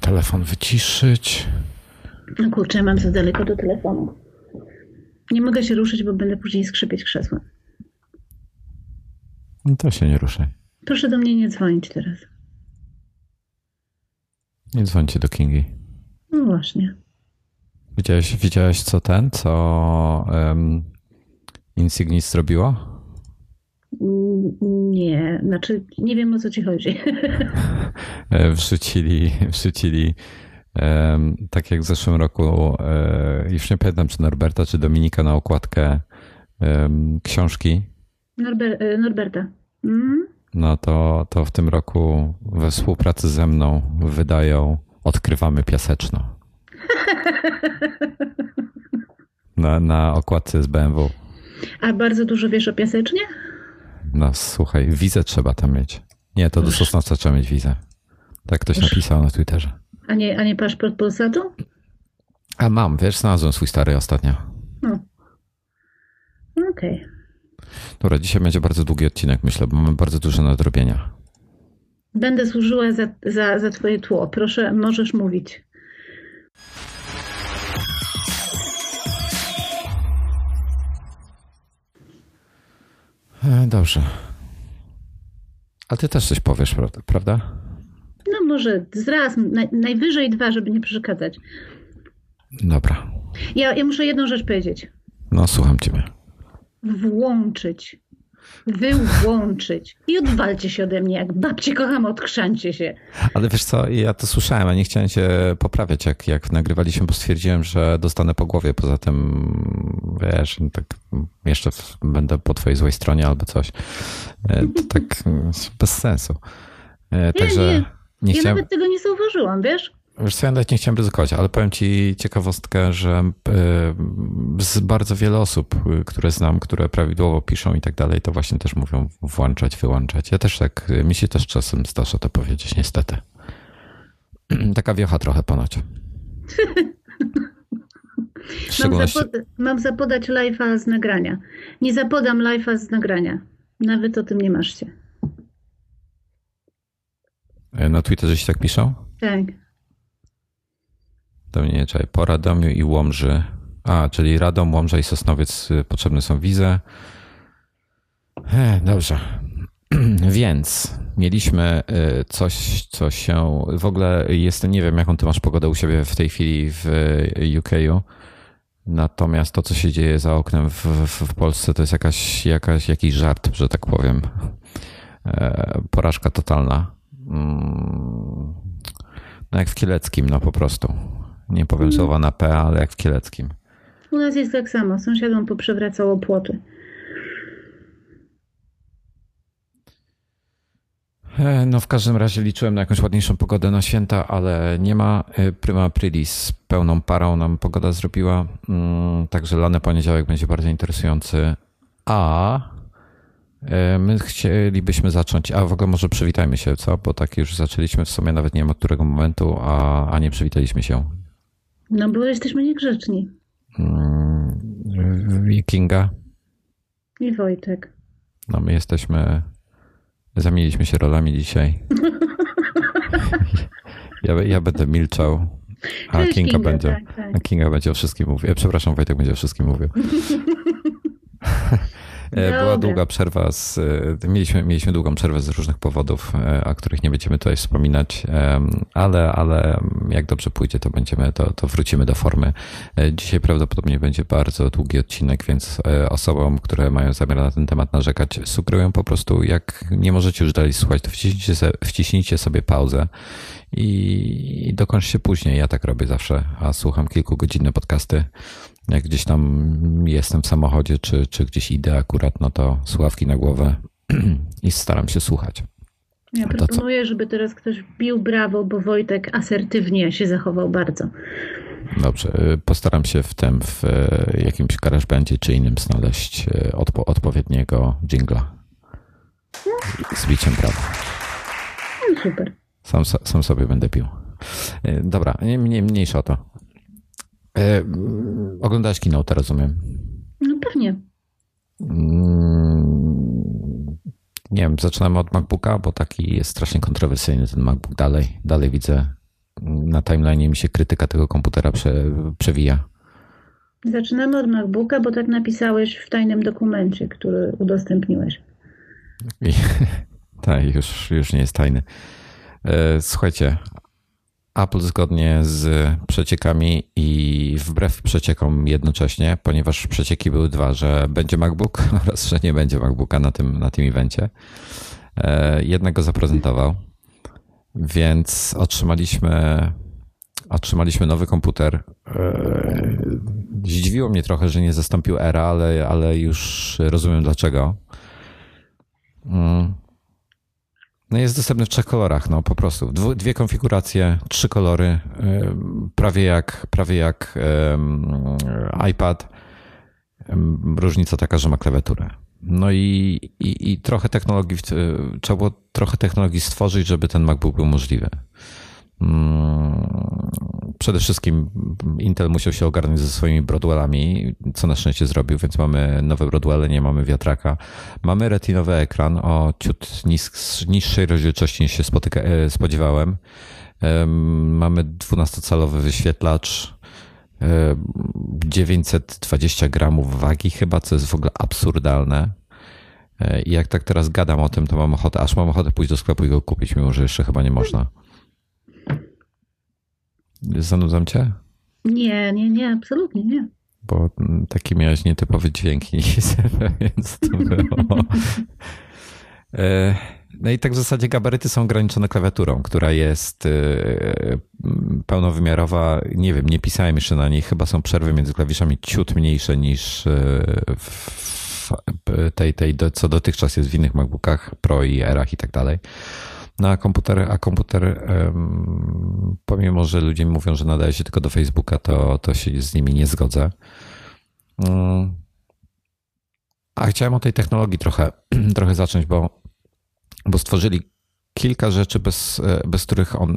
telefon wyciszyć. No kurczę, mam za daleko do telefonu. Nie mogę się ruszyć, bo będę później skrzypieć krzesłem. No to się nie ruszaj. Proszę do mnie nie dzwonić teraz. Nie dzwońcie do Kingi. No właśnie. Widziałeś co Insignis zrobiło? Nie, znaczy nie wiem, o co ci chodzi. Wrzucili tak jak w zeszłym roku, już nie pamiętam, czy Norberta, czy Dominika, na okładkę książki. Norberta. Mm? No to w tym roku we współpracy ze mną wydają Odkrywamy Piaseczno. Na okładce jest BMW. A bardzo dużo wiesz o Piasecznie? No słuchaj, wizę trzeba tam mieć. Nie, to do 16 trzeba mieć wizę. Tak ktoś napisał na Twitterze. A nie paszport Polsatu? A mam, wiesz, znalazłem swój stary ostatnio. No. Okej. Okay. Dobra, dzisiaj będzie bardzo długi odcinek, myślę, bo mamy bardzo dużo nadrobienia. Będę służyła za twoje tło. Proszę, możesz mówić. Dobrze. A ty też coś powiesz, prawda? No może zraz, najwyżej dwa, żeby nie przeszkadzać. Dobra. Ja muszę jedną rzecz powiedzieć. No, słucham ciebie. Wyłączyć. I odwalcie się ode mnie, jak babcie kocham, odchrzańcie się. Ale wiesz co, ja to słyszałem, a nie chciałem cię poprawiać, jak nagrywaliśmy, bo stwierdziłem, że dostanę po głowie. Poza tym, wiesz, tak jeszcze będę po twojej złej stronie albo coś. To tak bez sensu. Także nie chciałem... Ja nawet tego nie zauważyłam, wiesz? Wiesz co, ja nawet nie chciałem ryzykować, ale powiem ci ciekawostkę, że z bardzo wiele osób, które znam, które prawidłowo piszą i tak dalej, to właśnie też mówią włączać, wyłączać. Ja też tak, mi się też czasem zdarza to powiedzieć, niestety. Taka wiocha trochę ponoć. Szczególności... Mam zapodać live'a z nagrania. Nie zapodam live'a z nagrania. Nawet o tym nie masz się. Na Twitterze się tak piszą? Tak. Do mnie, czekaj, po Radomiu i Łomży. A, czyli Radom, Łomża i Sosnowiec potrzebne są wizę. Dobrze. Więc mieliśmy coś, co się... W ogóle jestem, nie wiem, jaką ty masz pogodę u siebie w tej chwili w UK-u. Natomiast to, co się dzieje za oknem w Polsce, to jest jakiś żart, że tak powiem. Porażka totalna. No jak w Kieleckim, no po prostu. Nie powiem słowa na P, ale jak w Kieleckim. U nas jest tak samo. Sąsiadom poprzewracało płoty. No w każdym razie liczyłem na jakąś ładniejszą pogodę na święta, ale nie ma. Prima aprilis pełną parą nam pogoda zrobiła. Także lany poniedziałek będzie bardziej interesujący. A my chcielibyśmy zacząć, a w ogóle może przywitajmy się, co? Bo tak już zaczęliśmy, w sumie nawet nie wiem od którego momentu, a nie przywitaliśmy się. No bo jesteśmy niegrzeczni. Kinga. I Wojtek. No my jesteśmy, zamieniliśmy się rolami dzisiaj. ja będę milczał, a Kinga będzie. Tak. A Kinga będzie o wszystkim mówił. Przepraszam, Wojtek będzie o wszystkim mówił. Była Dobre. Długa przerwa, mieliśmy długą przerwę z różnych powodów, o których nie będziemy tutaj wspominać, ale jak dobrze pójdzie, to będziemy, to wrócimy do formy. Dzisiaj prawdopodobnie będzie bardzo długi odcinek, więc osobom, które mają zamiar na ten temat narzekać, sugeruję po prostu, jak nie możecie już dalej słuchać, to wciśnijcie sobie pauzę i dokończcie później. Ja tak robię zawsze, a słucham kilkugodzinne podcasty. Jak gdzieś tam jestem w samochodzie, czy gdzieś idę akurat, no to słuchawki na głowę i staram się słuchać. Ja proponuję, żeby teraz ktoś bił brawo, bo Wojtek asertywnie się zachował bardzo. Dobrze, postaram się w jakimś GarageBandzie czy innym znaleźć odpowiedniego dżingla z biciem brawa. No, super. Sam sobie będę pił. Dobra, mniejsza o to. Oglądasz Keynote, rozumiem. No pewnie. Nie wiem, zaczynamy od MacBooka, bo taki jest strasznie kontrowersyjny ten MacBook. Dalej widzę na timeline mi się krytyka tego komputera przewija. Zaczynamy od MacBooka, bo tak napisałeś w tajnym dokumencie, który udostępniłeś. Tak, już nie jest tajny. Słuchajcie, Apple zgodnie z przeciekami i wbrew przeciekom jednocześnie, ponieważ przecieki były dwa, że będzie MacBook oraz że nie będzie MacBooka na tym evencie. Jednego zaprezentował, więc otrzymaliśmy nowy komputer. Zdziwiło mnie trochę, że nie zastąpił Era, ale już rozumiem dlaczego. No jest dostępny w 3 kolorach, no po prostu. Dwie konfiguracje, 3 kolory, prawie jak iPad. Różnica taka, że ma klawiaturę. No i trochę technologii, trzeba było trochę technologii stworzyć, żeby ten MacBook był możliwy. Przede wszystkim Intel musiał się ogarnąć ze swoimi Broadwellami, co na szczęście zrobił, więc mamy nowe Broadwelle, nie mamy wiatraka. Mamy retinowy ekran o ciut niższej rozdzielczości niż się spodziewałem. Mamy 12-calowy wyświetlacz, 920 gramów wagi chyba, co jest w ogóle absurdalne. I jak tak teraz gadam o tym, to mam ochotę pójść do sklepu i go kupić, mimo że jeszcze chyba nie można. Zanudzam cię? Nie, absolutnie nie. Bo taki miałeś nietypowy dźwięki, więc to było. No i tak w zasadzie gabaryty są ograniczone klawiaturą, która jest pełnowymiarowa. Nie wiem, nie pisałem jeszcze na niej. Chyba są przerwy między klawiszami ciut mniejsze niż w tej, co dotychczas jest w innych MacBookach Pro i Erach i tak dalej. No a komputer, pomimo że ludzie mówią, że nadaje się tylko do Facebooka, to się z nimi nie zgodzę. A chciałem o tej technologii trochę zacząć, bo stworzyli kilka rzeczy, bez których on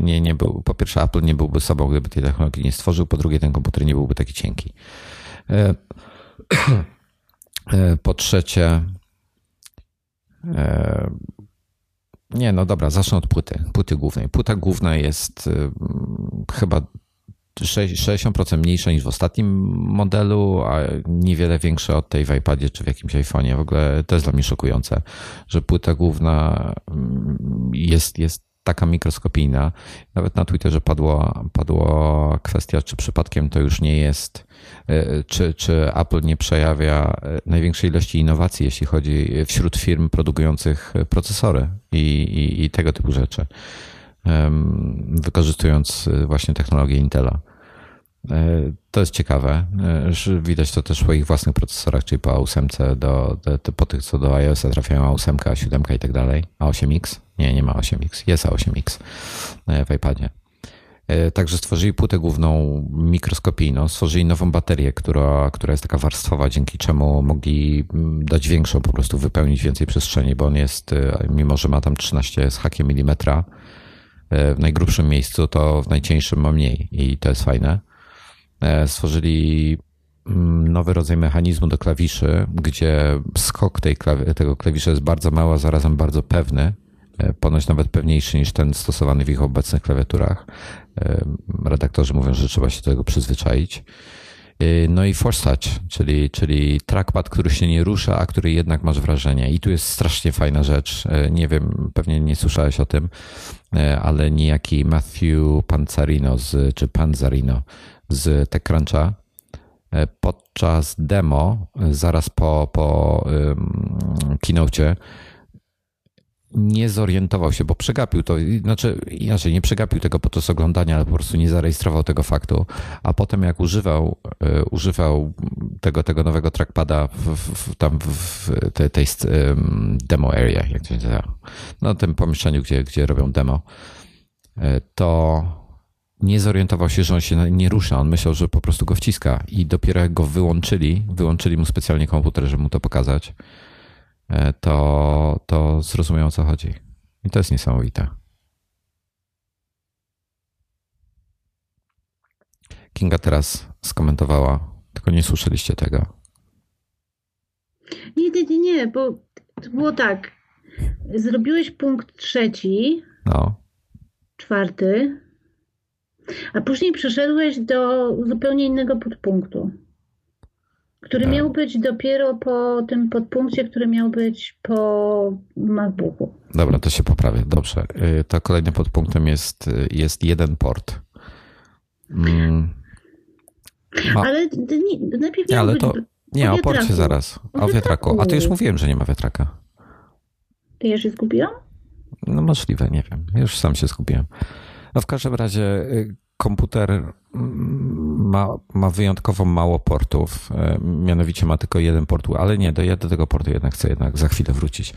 nie był. Po pierwsze, Apple nie byłby sobą, gdyby tej technologii nie stworzył. Po drugie, ten komputer nie byłby taki cienki. Po trzecie... Nie, no dobra, zacznę od płyty głównej. Płyta główna jest chyba 60% mniejsza niż w ostatnim modelu, a niewiele większa od tej w iPadzie czy w jakimś iPhone'ie. W ogóle to jest dla mnie szokujące, że płyta główna jest taka mikroskopijna. Nawet na Twitterze padła kwestia, czy przypadkiem to już nie jest, czy Apple nie przejawia największej ilości innowacji, jeśli chodzi wśród firm produkujących procesory i tego typu rzeczy, wykorzystując właśnie technologię Intela. To jest ciekawe. Widać to też w swoich własnych procesorach, czyli po A8, po tych co do iOS-a trafiają A8, A7 i tak dalej. A8X? Nie ma A8X. Jest A8X w iPadzie. Także stworzyli płytę główną mikroskopijną, stworzyli nową baterię, która jest taka warstwowa, dzięki czemu mogli dać większą, po prostu wypełnić więcej przestrzeni, bo on jest, mimo że ma tam 13 z hakiem milimetra, w najgrubszym miejscu, to w najcieńszym ma mniej i to jest fajne. Stworzyli nowy rodzaj mechanizmu do klawiszy, gdzie skok tego klawisza jest bardzo mały, a zarazem bardzo pewny. Ponoć nawet pewniejszy niż ten stosowany w ich obecnych klawiaturach. Redaktorzy mówią, że trzeba się do tego przyzwyczaić. No i Force Touch, czyli trackpad, który się nie rusza, a który jednak masz wrażenie. I tu jest strasznie fajna rzecz. Nie wiem, pewnie nie słyszałeś o tym, ale niejaki Matthew Panzarino z TechCruncha podczas demo, zaraz po keynocie, nie zorientował się, bo przegapił to, znaczy inaczej, nie przegapił tego podczas oglądania, ale po prostu nie zarejestrował tego faktu, a potem jak używał tego nowego trackpada w tej demo area, jak to się nazywa, no tym pomieszczeniu, gdzie robią demo, to nie zorientował się, że on się nie rusza. On myślał, że po prostu go wciska i dopiero jak go wyłączyli mu specjalnie komputer, żeby mu to pokazać, to zrozumiał, o co chodzi. I to jest niesamowite. Kinga teraz skomentowała, tylko nie słyszeliście tego. Nie, bo to było tak. Zrobiłeś punkt 3. No. 4. A później przeszedłeś do zupełnie innego podpunktu, który miał być dopiero po tym podpunkcie, który miał być po MacBooku. Dobra, to się poprawię. Dobrze. To kolejnym podpunktem jest jeden port. Ale najpierw miał być to, nie, o porcie zaraz. O wiatraku. A to już mówiłem, że nie ma wiatraka. Ty ja się zgubiłam? No możliwe, nie wiem. Już sam się zgubiłem. No w każdym razie komputer ma wyjątkowo mało portów. Mianowicie ma tylko jeden port, ale nie, do tego portu jednak chcę za chwilę wrócić.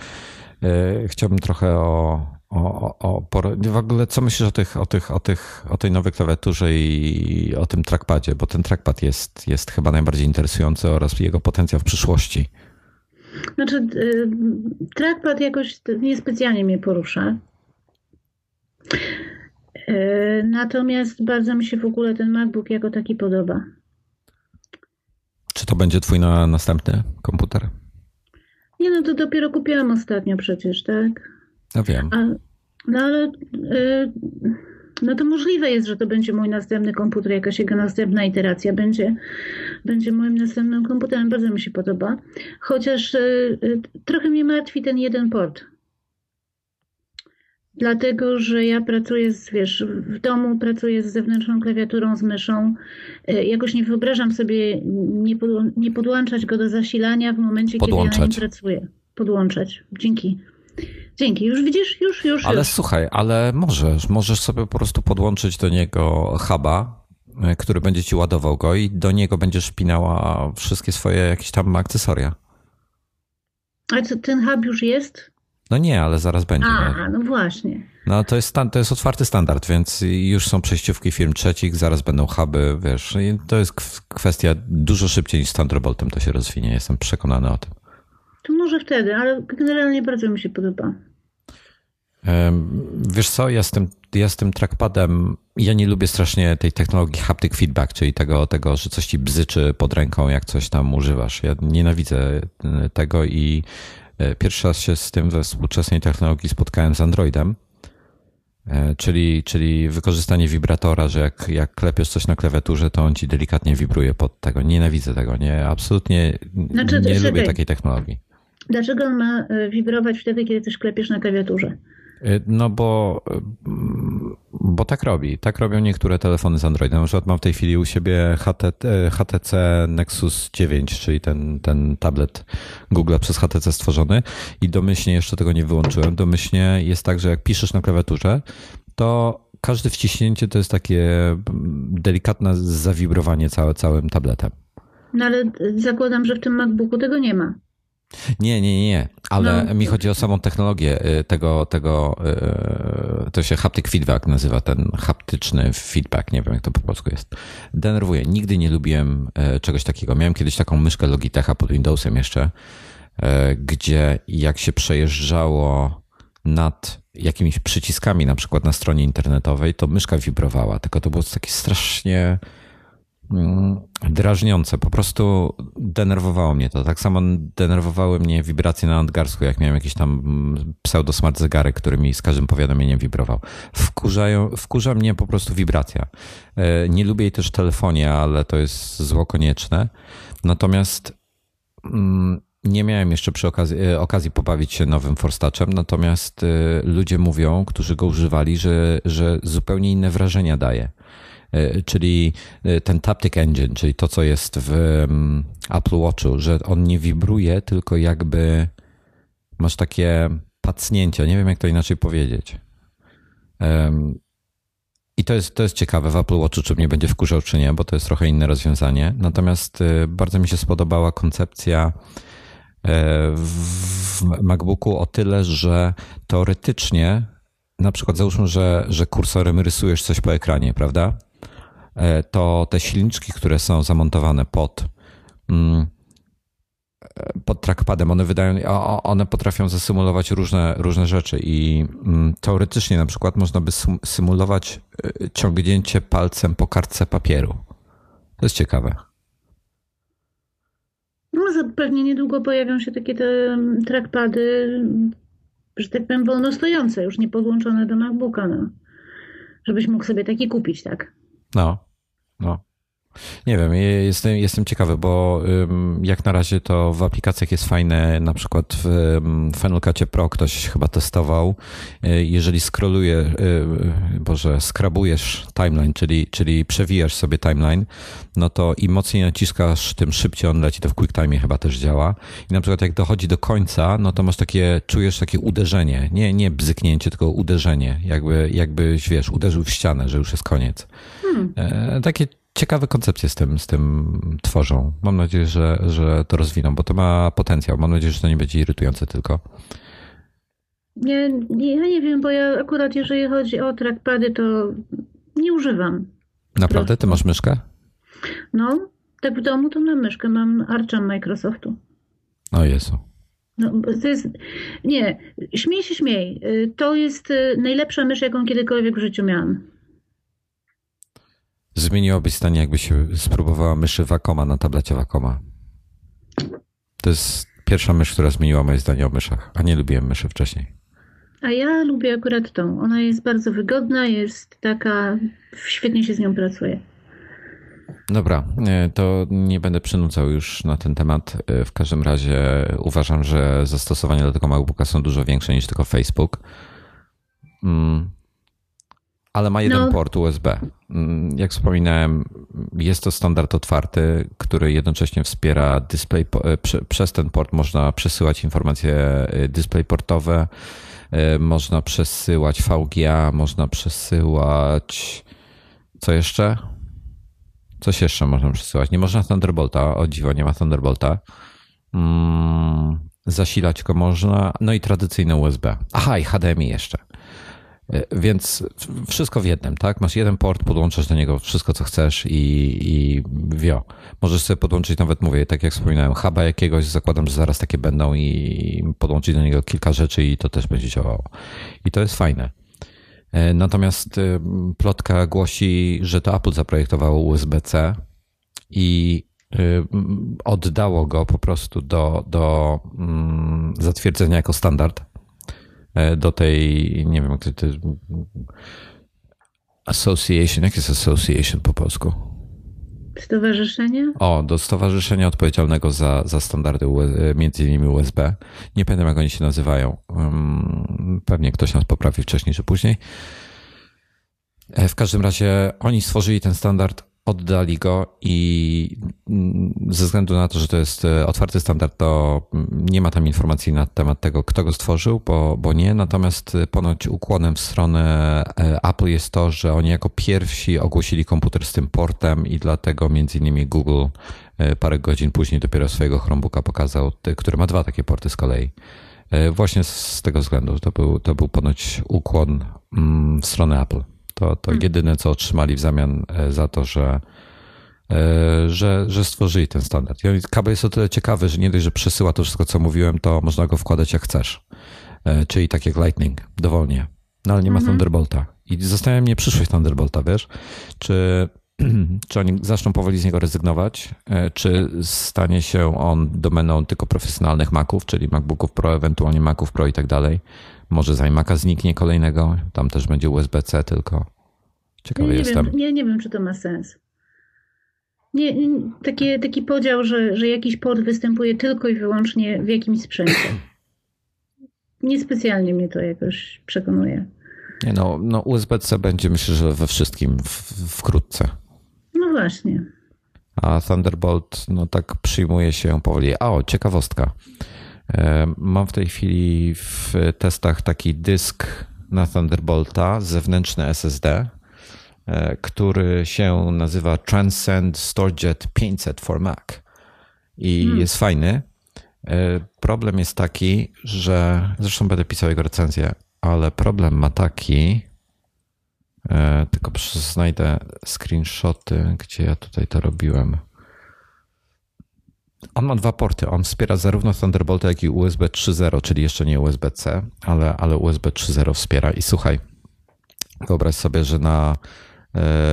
Chciałbym trochę w ogóle co myślisz o tej nowej klawiaturze i o tym trackpadzie, bo ten trackpad jest chyba najbardziej interesujący oraz jego potencjał w przyszłości. Znaczy trackpad jakoś niespecjalnie mnie porusza. Natomiast bardzo mi się w ogóle ten MacBook jako taki podoba. Czy to będzie twój następny komputer? Nie, no to dopiero kupiłam ostatnio przecież, tak? No wiem. No to możliwe jest, że to będzie mój następny komputer, jakaś jego następna iteracja będzie moim następnym komputerem. Bardzo mi się podoba. Chociaż trochę mnie martwi ten jeden port. Dlatego, że ja pracuję w domu, pracuję z zewnętrzną klawiaturą, z myszą. Jakoś nie wyobrażam sobie nie podłączać go do zasilania w momencie, kiedy ja nie pracuję. Podłączać. Dzięki. Już widzisz. Ale słuchaj, ale możesz sobie po prostu podłączyć do niego huba, który będzie ci ładował go i do niego będziesz pinała wszystkie swoje jakieś tam akcesoria. A co, ten hub już jest? No nie, ale zaraz będzie. No właśnie. No to jest otwarty standard, więc już są przejściówki firm trzecich, zaraz będą huby, wiesz. I to jest kwestia dużo szybciej niż z Thunderboltem to się rozwinie, jestem przekonany o tym. To może wtedy, ale generalnie bardzo mi się podoba. Wiesz co, ja z tym trackpadem, ja nie lubię strasznie tej technologii haptic feedback, czyli tego, że coś ci bzyczy pod ręką, jak coś tam używasz. Ja nienawidzę tego i pierwszy raz się z tym we współczesnej technologii spotkałem z Androidem, czyli wykorzystanie wibratora, że jak klepiesz coś na klawiaturze, to on ci delikatnie wibruje pod tego. Nienawidzę tego, nie, absolutnie nie lubię takiej technologii. Dlaczego on ma wibrować wtedy, kiedy coś klepiesz na klawiaturze? No bo tak robi. Tak robią niektóre telefony z Androidem. Na przykład mam w tej chwili u siebie HTC Nexus 9, czyli ten tablet Google przez HTC stworzony i domyślnie jeszcze tego nie wyłączyłem. Domyślnie jest tak, że jak piszesz na klawiaturze, to każde wciśnięcie to jest takie delikatne zawibrowanie całym tabletem. No ale zakładam, że w tym MacBooku tego nie ma. Nie, ale mi chodzi o samą technologię tego, to się haptic feedback nazywa, ten haptyczny feedback, nie wiem jak to po polsku jest. Denerwuje, nigdy nie lubiłem czegoś takiego. Miałem kiedyś taką myszkę Logitecha pod Windowsem jeszcze, gdzie jak się przejeżdżało nad jakimiś przyciskami, na przykład na stronie internetowej, to myszka wibrowała, tylko to było takie strasznie drażniące. Po prostu denerwowało mnie to. Tak samo denerwowały mnie wibracje na nadgarstku, jak miałem jakiś tam pseudo-smart zegarek, który mi z każdym powiadomieniem wibrował. Wkurza mnie po prostu wibracja. Nie lubię jej też w telefonie, ale to jest zło konieczne. Natomiast nie miałem jeszcze przy okazji pobawić się nowym forstaczem, natomiast ludzie mówią, którzy go używali, że zupełnie inne wrażenia daje. Czyli ten Taptic Engine, czyli to, co jest w Apple Watchu, że on nie wibruje, tylko jakby masz takie pacnięcia, nie wiem jak to inaczej powiedzieć. I to jest ciekawe w Apple Watchu, czy mnie będzie wkurzał, czy nie, bo to jest trochę inne rozwiązanie. Natomiast bardzo mi się spodobała koncepcja w MacBooku o tyle, że teoretycznie na przykład załóżmy, że kursorem rysujesz coś po ekranie, prawda? To te silniczki, które są zamontowane pod trackpadem, one potrafią zasymulować różne rzeczy i teoretycznie na przykład można by symulować ciągnięcie palcem po kartce papieru. To jest ciekawe. No pewnie niedługo pojawią się takie te trackpady, że tak powiem, wolno stojące, już nie podłączone do MacBooka. No. Żebyś mógł sobie taki kupić, tak? No. Nie wiem, jestem ciekawy, bo jak na razie to w aplikacjach jest fajne, na przykład w Final Cutie Pro ktoś chyba testował, jeżeli skrabujesz timeline, czyli przewijasz sobie timeline, no to im mocniej naciskasz, tym szybciej on leci, to w QuickTime chyba też działa i na przykład jak dochodzi do końca, no to masz czujesz takie uderzenie, nie bzyknięcie, tylko uderzenie, jakbyś uderzył w ścianę, że już jest koniec. Takie ciekawe koncepcje z tym tworzą. Mam nadzieję, że to rozwiną, bo to ma potencjał. Mam nadzieję, że to nie będzie irytujące tylko. Ja nie wiem, bo ja akurat jeżeli chodzi o trackpady, to nie używam. Naprawdę? Ty masz myszkę? No, tak w domu to mam myszkę. Mam Archa Microsoftu. O Jezu. No, to jest... Nie, śmiej. To jest najlepsza mysz, jaką kiedykolwiek w życiu miałam. Zmieniłobyś stanie, jakby się spróbowała myszy Wacoma na tablecie Wacoma. To jest pierwsza mysz, która zmieniła moje zdanie o myszach, a nie lubiłem myszy wcześniej. A ja lubię akurat tą. Ona jest bardzo wygodna, jest taka, świetnie się z nią pracuje. Dobra, to nie będę przynudzał już na ten temat. W każdym razie uważam, że zastosowania do tego MacBooka są dużo większe niż tylko Facebook. Ale ma jeden port USB. Jak wspominałem, jest to standard otwarty, który jednocześnie wspiera display. Przez ten port można przesyłać informacje DisplayPortowe, można przesyłać VGA, można przesyłać... Co jeszcze? Coś jeszcze można przesyłać. Nie można Thunderbolta, o dziwo, nie ma Thunderbolta. Zasilać go można. No i tradycyjne USB. Aha, i HDMI jeszcze. Więc wszystko w jednym, tak? Masz jeden port, podłączasz do niego wszystko, co chcesz i wio. Możesz sobie podłączyć nawet, mówię, tak jak wspominałem, huba jakiegoś, zakładam, że zaraz takie będą i podłączyć do niego kilka rzeczy i to też będzie działało. I to jest fajne. Natomiast plotka głosi, że to Apple zaprojektowało USB-C i oddało go po prostu do zatwierdzenia jako standard. Do tej, nie wiem, jak to jest, association, jak jest association po polsku? Stowarzyszenie? Do stowarzyszenia odpowiedzialnego za standardy, między innymi USB. Nie pamiętam, jak oni się nazywają. Pewnie ktoś nas poprawi wcześniej czy później. W każdym razie oni stworzyli ten standard, oddali go i ze względu na to, że to jest otwarty standard, to nie ma tam informacji na temat tego, kto go stworzył, bo nie. Natomiast ponoć ukłonem w stronę Apple jest to, że oni jako pierwsi ogłosili komputer z tym portem i dlatego między innymi Google parę godzin później dopiero swojego Chromebooka pokazał, który ma dwa takie porty z kolei. Właśnie z tego względu. To był ponoć ukłon w stronę Apple. To jedyne, co otrzymali w zamian za to, że stworzyli ten standard. I kabel jest o tyle ciekawy, że nie dość, że przesyła to wszystko, co mówiłem, to można go wkładać jak chcesz. Czyli tak jak Lightning, dowolnie. No ale nie ma Thunderbolta. I zastanawia mnie przyszłość Thunderbolta, wiesz? Czy oni zaczną powoli z niego rezygnować? Czy stanie się on domeną tylko profesjonalnych Maców, czyli MacBooków Pro, ewentualnie Maców Pro i tak dalej? Może z iMac'a zniknie kolejnego, tam też będzie USB-C tylko. Ciekawy jestem. Nie wiem, czy to ma sens. Taki podział, że jakiś port występuje tylko i wyłącznie w jakimś sprzęcie. Niespecjalnie mnie to jakoś przekonuje. No USB-C będzie, myślę, że we wszystkim wkrótce. No właśnie. A Thunderbolt, no tak przyjmuje się powoli. Ciekawostka. Mam w tej chwili w testach taki dysk na Thunderbolta, zewnętrzny SSD, który się nazywa Transcend StorageJet 500 for Mac i jest fajny. Problem jest taki, że zresztą będę pisał jego recenzję, ale problem ma taki, tylko znajdę screenshoty, gdzie ja tutaj to robiłem. On ma dwa porty. On wspiera zarówno Thunderbolta, jak i USB 3.0, czyli jeszcze nie USB-C, ale USB 3.0 wspiera. I słuchaj, wyobraź sobie, że na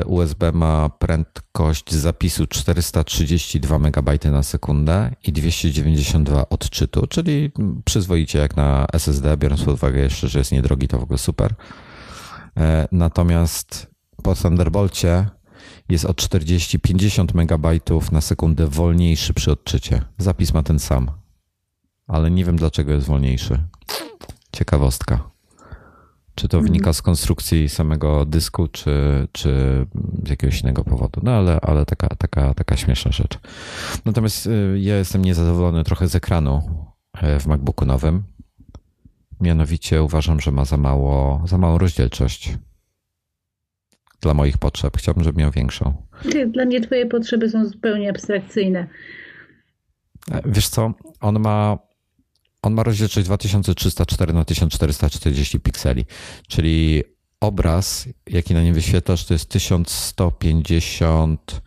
USB ma prędkość zapisu 432 MB na sekundę i 292 odczytu, czyli przyzwoicie jak na SSD, biorąc pod uwagę jeszcze, że jest niedrogi, to w ogóle super. Natomiast po Thunderbolcie jest od 40-50 megabajtów na sekundę wolniejszy przy odczycie. Zapis ma ten sam, ale nie wiem, dlaczego jest wolniejszy. Ciekawostka. Czy to wynika z konstrukcji samego dysku, czy z jakiegoś innego powodu. No ale taka śmieszna rzecz. Natomiast ja jestem niezadowolony trochę z ekranu w MacBooku nowym. Mianowicie uważam, że ma za małą rozdzielczość dla moich potrzeb. Chciałbym, żeby miał większą. Dla mnie twoje potrzeby są zupełnie abstrakcyjne. Wiesz co, on ma rozdzielczość 2304x1440 pikseli, czyli obraz, jaki na nim wyświetlasz, to jest 1150...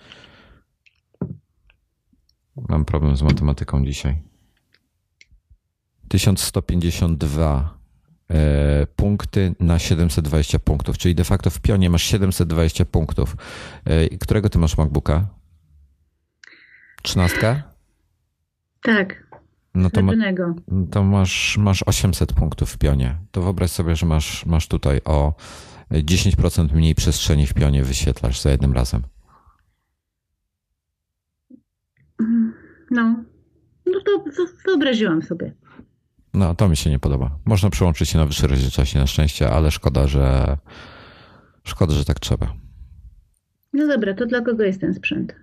Mam problem z matematyką dzisiaj. 1152 punkty na 720 punktów, czyli de facto w pionie masz 720 punktów. Którego ty masz MacBooka? 13? Tak. No to masz 800 punktów w pionie. To wyobraź sobie, że masz tutaj o 10% mniej przestrzeni w pionie wyświetlasz za jednym razem. No to wyobraziłam sobie. No to mi się nie podoba. Można przełączyć się na wyższy rozdzielczość na szczęście, ale szkoda, że tak trzeba. No dobra, to dla kogo jest ten sprzęt?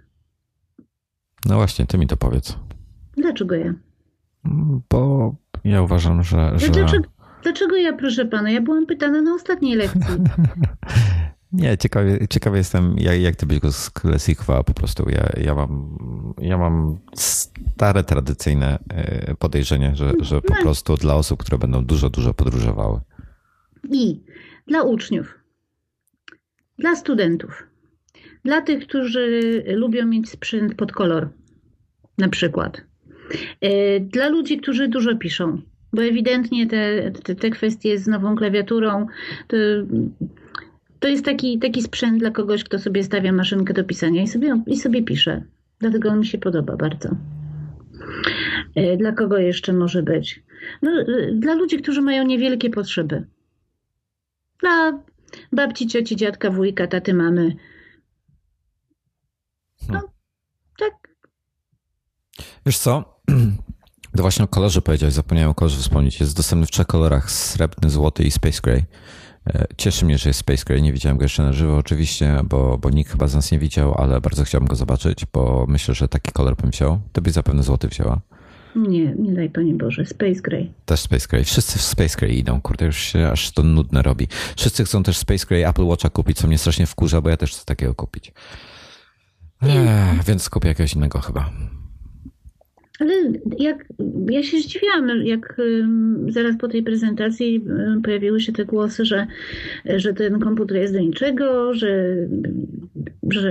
No właśnie, ty mi to powiedz. Dlaczego ja? Bo ja uważam, że... Dlaczego ja, proszę pana? Ja byłam pytana na ostatniej lekcji. Nie, ciekawy jestem, jak ty byś go sklasyfikowała po prostu. Ja mam stare, tradycyjne podejrzenie, że po prostu dla osób, które będą dużo podróżowały. I dla uczniów, dla studentów, dla tych, którzy lubią mieć sprzęt pod kolor na przykład. Dla ludzi, którzy dużo piszą, bo ewidentnie te kwestie z nową klawiaturą to jest taki sprzęt dla kogoś, kto sobie stawia maszynkę do pisania i sobie pisze. Dlatego on mi się podoba bardzo. Dla kogo jeszcze może być? No, dla ludzi, którzy mają niewielkie potrzeby. Dla babci, cioci, dziadka, wujka, taty, mamy. No, tak. Wiesz co? To właśnie o kolorze powiedziałeś, zapomniałem o kolorze wspomnieć. Jest dostępny w 3 kolorach: srebrny, złoty i space grey. Cieszy mnie, że jest space grey. Nie widziałem go jeszcze na żywo oczywiście, bo nikt chyba z nas nie widział, ale bardzo chciałbym go zobaczyć, bo myślę, że taki kolor bym wziął. Ty byś zapewne złoty wzięła. Nie daj Panie Boże, space grey. Też space grey. Wszyscy w space grey idą, kurde, już się aż to nudne robi. Wszyscy chcą też space grey Apple Watcha kupić, co mnie strasznie wkurza, bo ja też chcę takiego kupić. Więc kupię jakiegoś innego chyba. Ale ja się zdziwiłam, jak zaraz po tej prezentacji pojawiły się te głosy, że ten komputer jest do niczego,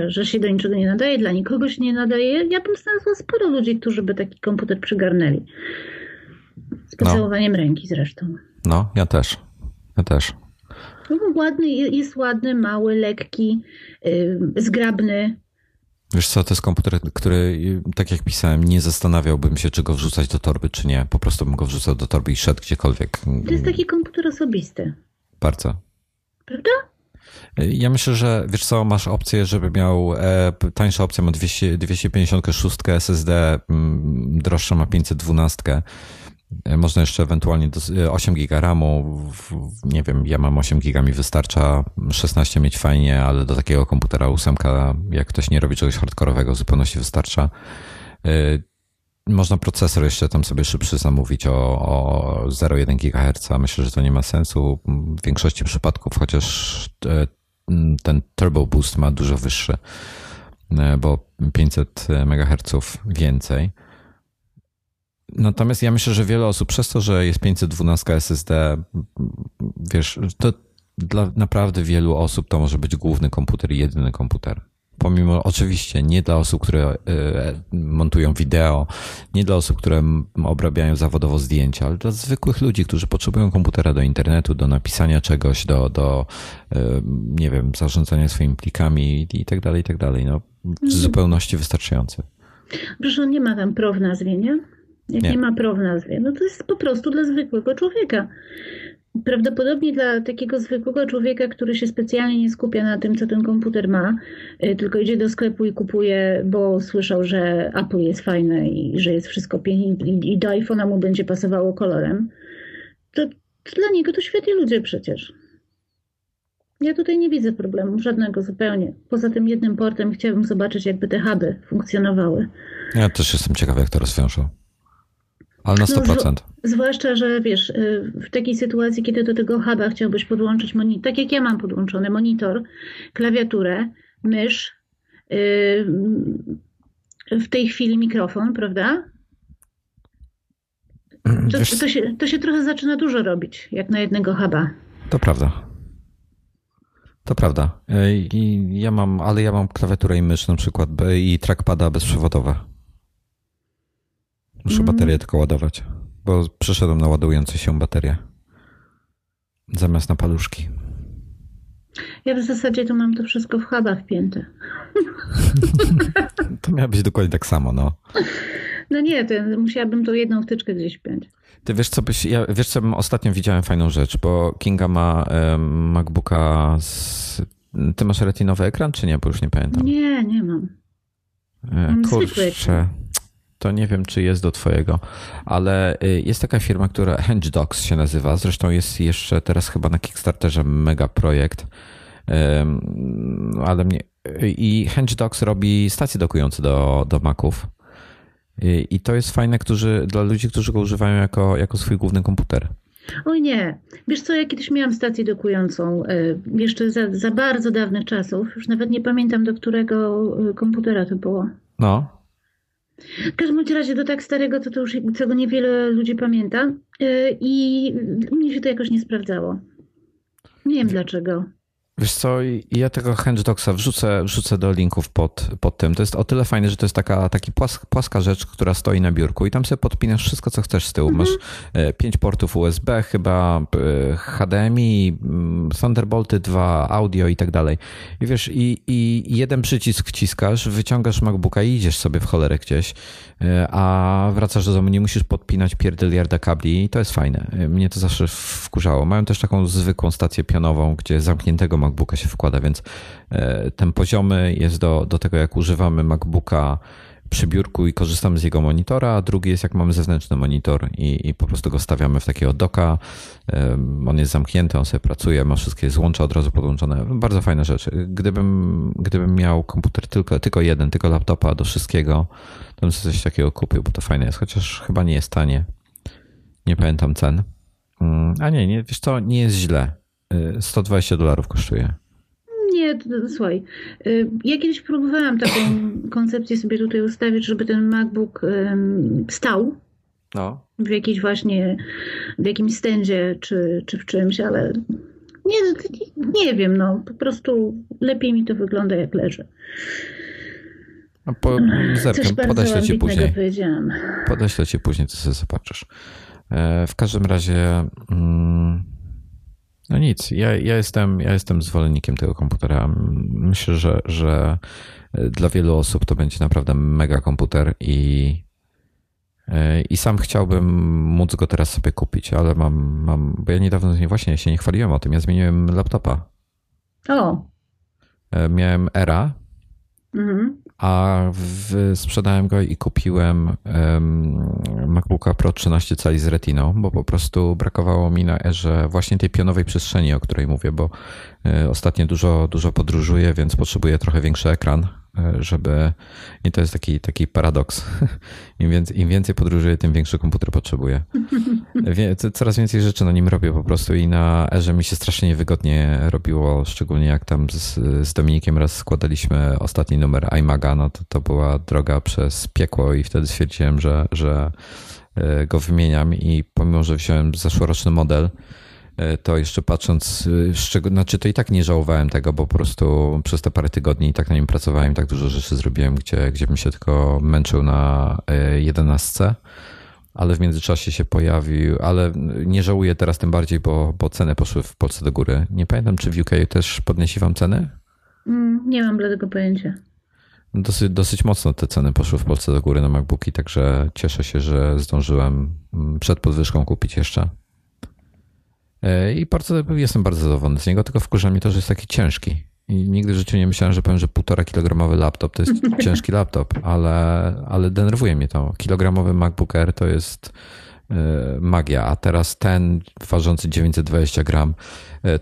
że się do niczego nie nadaje, dla nikogo się nie nadaje. Ja bym znalazła sporo ludzi, którzy by taki komputer przygarnęli. Z pocałowaniem ręki zresztą. No, ja też. Ładny, jest ładny, mały, lekki, zgrabny. Wiesz co, to jest komputer, który, tak jak pisałem, nie zastanawiałbym się, czy go wrzucać do torby, czy nie. Po prostu bym go wrzucał do torby i szedł gdziekolwiek. To jest taki komputer osobisty. Bardzo. Prawda? Ja myślę, że wiesz co, masz opcję, żeby miał tańsza opcja ma 256 SSD, droższa ma 512. Można jeszcze ewentualnie 8 giga ramu, nie wiem, ja mam 8 giga, mi wystarcza, 16 mieć fajnie, ale do takiego komputera 8, jak ktoś nie robi czegoś hardkorowego, w zupełności wystarcza. Można procesor jeszcze tam sobie szybszy zamówić o 0,1 GHz, myślę, że to nie ma sensu w większości przypadków, chociaż ten Turbo Boost ma dużo wyższy, bo 500 MHz więcej. Natomiast ja myślę, że wiele osób przez to, że jest 512 SSD, wiesz, to dla naprawdę wielu osób to może być główny komputer i jedyny komputer. Pomimo oczywiście nie dla osób, które montują wideo, nie dla osób, które obrabiają zawodowo zdjęcia, ale dla zwykłych ludzi, którzy potrzebują komputera do internetu, do napisania czegoś, do nie wiem, zarządzania swoimi plikami i tak dalej, i tak dalej. No, w zupełności wystarczający. Proszę, nie ma tam prof w nazwie, nie? Jak nie ma prof w nazwie, no to jest po prostu dla zwykłego człowieka. Prawdopodobnie dla takiego zwykłego człowieka, który się specjalnie nie skupia na tym, co ten komputer ma, tylko idzie do sklepu i kupuje, bo słyszał, że Apple jest fajne i że jest wszystko pięknie i do iPhone'a mu będzie pasowało kolorem, to dla niego to świetni ludzie przecież. Ja tutaj nie widzę problemu, żadnego zupełnie. Poza tym jednym portem chciałabym zobaczyć, jakby te huby funkcjonowały. Ja też jestem ciekawa, jak to rozwiążą. Ale na 100%. No, zwłaszcza, że wiesz, w takiej sytuacji, kiedy do tego huba chciałbyś podłączyć monitor, tak jak ja mam podłączony monitor, klawiaturę, mysz, w tej chwili mikrofon, prawda? To się trochę zaczyna dużo robić, jak na jednego huba. To prawda. To prawda. Ja mam klawiaturę i mysz na przykład i trackpada bezprzewodowe. Muszę baterię tylko ładować, bo przeszedłem na ładujące się baterie zamiast na paluszki. Ja w zasadzie to mam to wszystko w hubach wpięte. To miało być dokładnie tak samo, no. No nie, to musiałabym tą jedną wtyczkę gdzieś wpiąć. Ty wiesz, co bym ostatnio widziałem fajną rzecz, bo Kinga ma MacBooka z... Ty masz retinowy ekran, czy nie? Bo już nie pamiętam. Nie, nie mam. Kurczę. To nie wiem, czy jest do twojego, ale jest taka firma, która Hedge Docs się nazywa. Zresztą jest jeszcze teraz chyba na Kickstarterze mega projekt. Ale mnie... I Hedge Docs robi stacje dokujące do Maców. I to jest fajne dla ludzi, którzy go używają jako swój główny komputer. Oj nie. Wiesz co, ja kiedyś miałam stację dokującą jeszcze za bardzo dawnych czasów. Już nawet nie pamiętam, do którego komputera to było. No. W każdym razie do tak starego, to już czego niewiele ludzi pamięta. I mnie się to jakoś nie sprawdzało. Nie wiem dlaczego. Wiesz co, ja tego Hedge Docsa wrzucę do linków pod tym. To jest o tyle fajne, że to jest taka płaska rzecz, która stoi na biurku i tam sobie podpinasz wszystko, co chcesz z tyłu. Masz 5 portów USB, chyba HDMI, Thunderbolty, 2, audio i tak dalej. I wiesz, i jeden przycisk wciskasz, wyciągasz MacBooka i idziesz sobie w cholerę gdzieś, a wracasz do domu, nie musisz podpinać pierdyliarda kabli i to jest fajne. Mnie to zawsze wkurzało. Mają też taką zwykłą stację pionową, gdzie zamkniętego MacBooka się wkłada, więc ten poziomy jest do tego, jak używamy MacBooka przy biurku i korzystamy z jego monitora, a drugi jest, jak mamy zewnętrzny monitor i po prostu go stawiamy w takiego doka. On jest zamknięty, on sobie pracuje, ma wszystkie złącza od razu podłączone. Bardzo fajne rzeczy. Gdybym miał komputer tylko jeden, tylko laptopa do wszystkiego, to bym sobie coś takiego kupił, bo to fajne jest, chociaż chyba nie jest tanie. Nie pamiętam cen. A nie, wiesz co, nie jest źle. $120 kosztuje. Nie, słuchaj. Ja kiedyś próbowałam taką koncepcję sobie tutaj ustawić, żeby ten MacBook stał w jakiejś właśnie, w jakimś stędzie czy w czymś, ale nie wiem, no po prostu lepiej mi to wygląda, jak leży. Podeślę ci później. To sobie zobaczysz. W każdym razie... No nic, ja jestem zwolennikiem tego komputera. Myślę, że dla wielu osób to będzie naprawdę mega komputer i sam chciałbym móc go teraz sobie kupić, ale bo ja niedawno właśnie się nie chwaliłem o tym, ja zmieniłem laptopa. O! Miałem Era, a sprzedałem go i kupiłem MacBooka Pro 13 cali z retiną, bo po prostu brakowało mi na Erze właśnie tej pionowej przestrzeni, o której mówię, bo ostatnio dużo podróżuję, więc potrzebuję trochę większy ekran, żeby... I to jest taki paradoks. Im więcej podróżuję, tym większy komputer potrzebuję. Coraz więcej rzeczy na nim robię po prostu i na Erze mi się strasznie niewygodnie robiło, szczególnie jak tam z Dominikiem raz składaliśmy ostatni numer iMaga, no to była droga przez piekło i wtedy stwierdziłem, że go wymieniam i pomimo, że wziąłem zeszłoroczny model, to jeszcze patrząc, znaczy to i tak nie żałowałem tego, bo po prostu przez te parę tygodni i tak na nim pracowałem, tak dużo rzeczy zrobiłem, gdzie bym się tylko męczył na 11, ale w międzyczasie się pojawił, ale nie żałuję teraz tym bardziej, bo ceny poszły w Polsce do góry. Nie pamiętam, czy w UK też podnieśli wam ceny? Nie mam bladego pojęcia. Dosyć mocno te ceny poszły w Polsce do góry na MacBooki, także cieszę się, że zdążyłem przed podwyżką kupić jeszcze. I jestem bardzo zadowolony z niego, tylko wkurza mnie to, że jest taki ciężki. I nigdy w życiu nie myślałem, że powiem, że 1,5-kilogramowy laptop to jest ciężki laptop, ale denerwuje mnie to. Kilogramowy MacBook Air to jest magia, a teraz ten ważący 920 gram,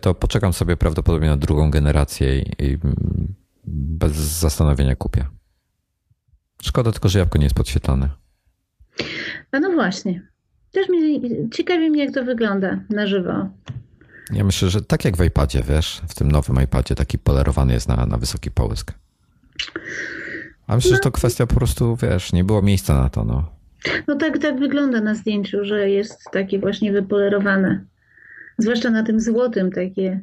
to poczekam sobie prawdopodobnie na drugą generację i bez zastanowienia kupię. Szkoda tylko, że jabłko nie jest podświetlane. A no właśnie. Też ciekawi mnie, jak to wygląda na żywo. Ja myślę, że tak jak w iPadzie, wiesz, w tym nowym iPadzie taki polerowany jest na wysoki połysk. A myślę, że to kwestia po prostu, wiesz, nie było miejsca na to, no. No tak wygląda na zdjęciu, że jest takie właśnie wypolerowane. Zwłaszcza na tym złotym takie.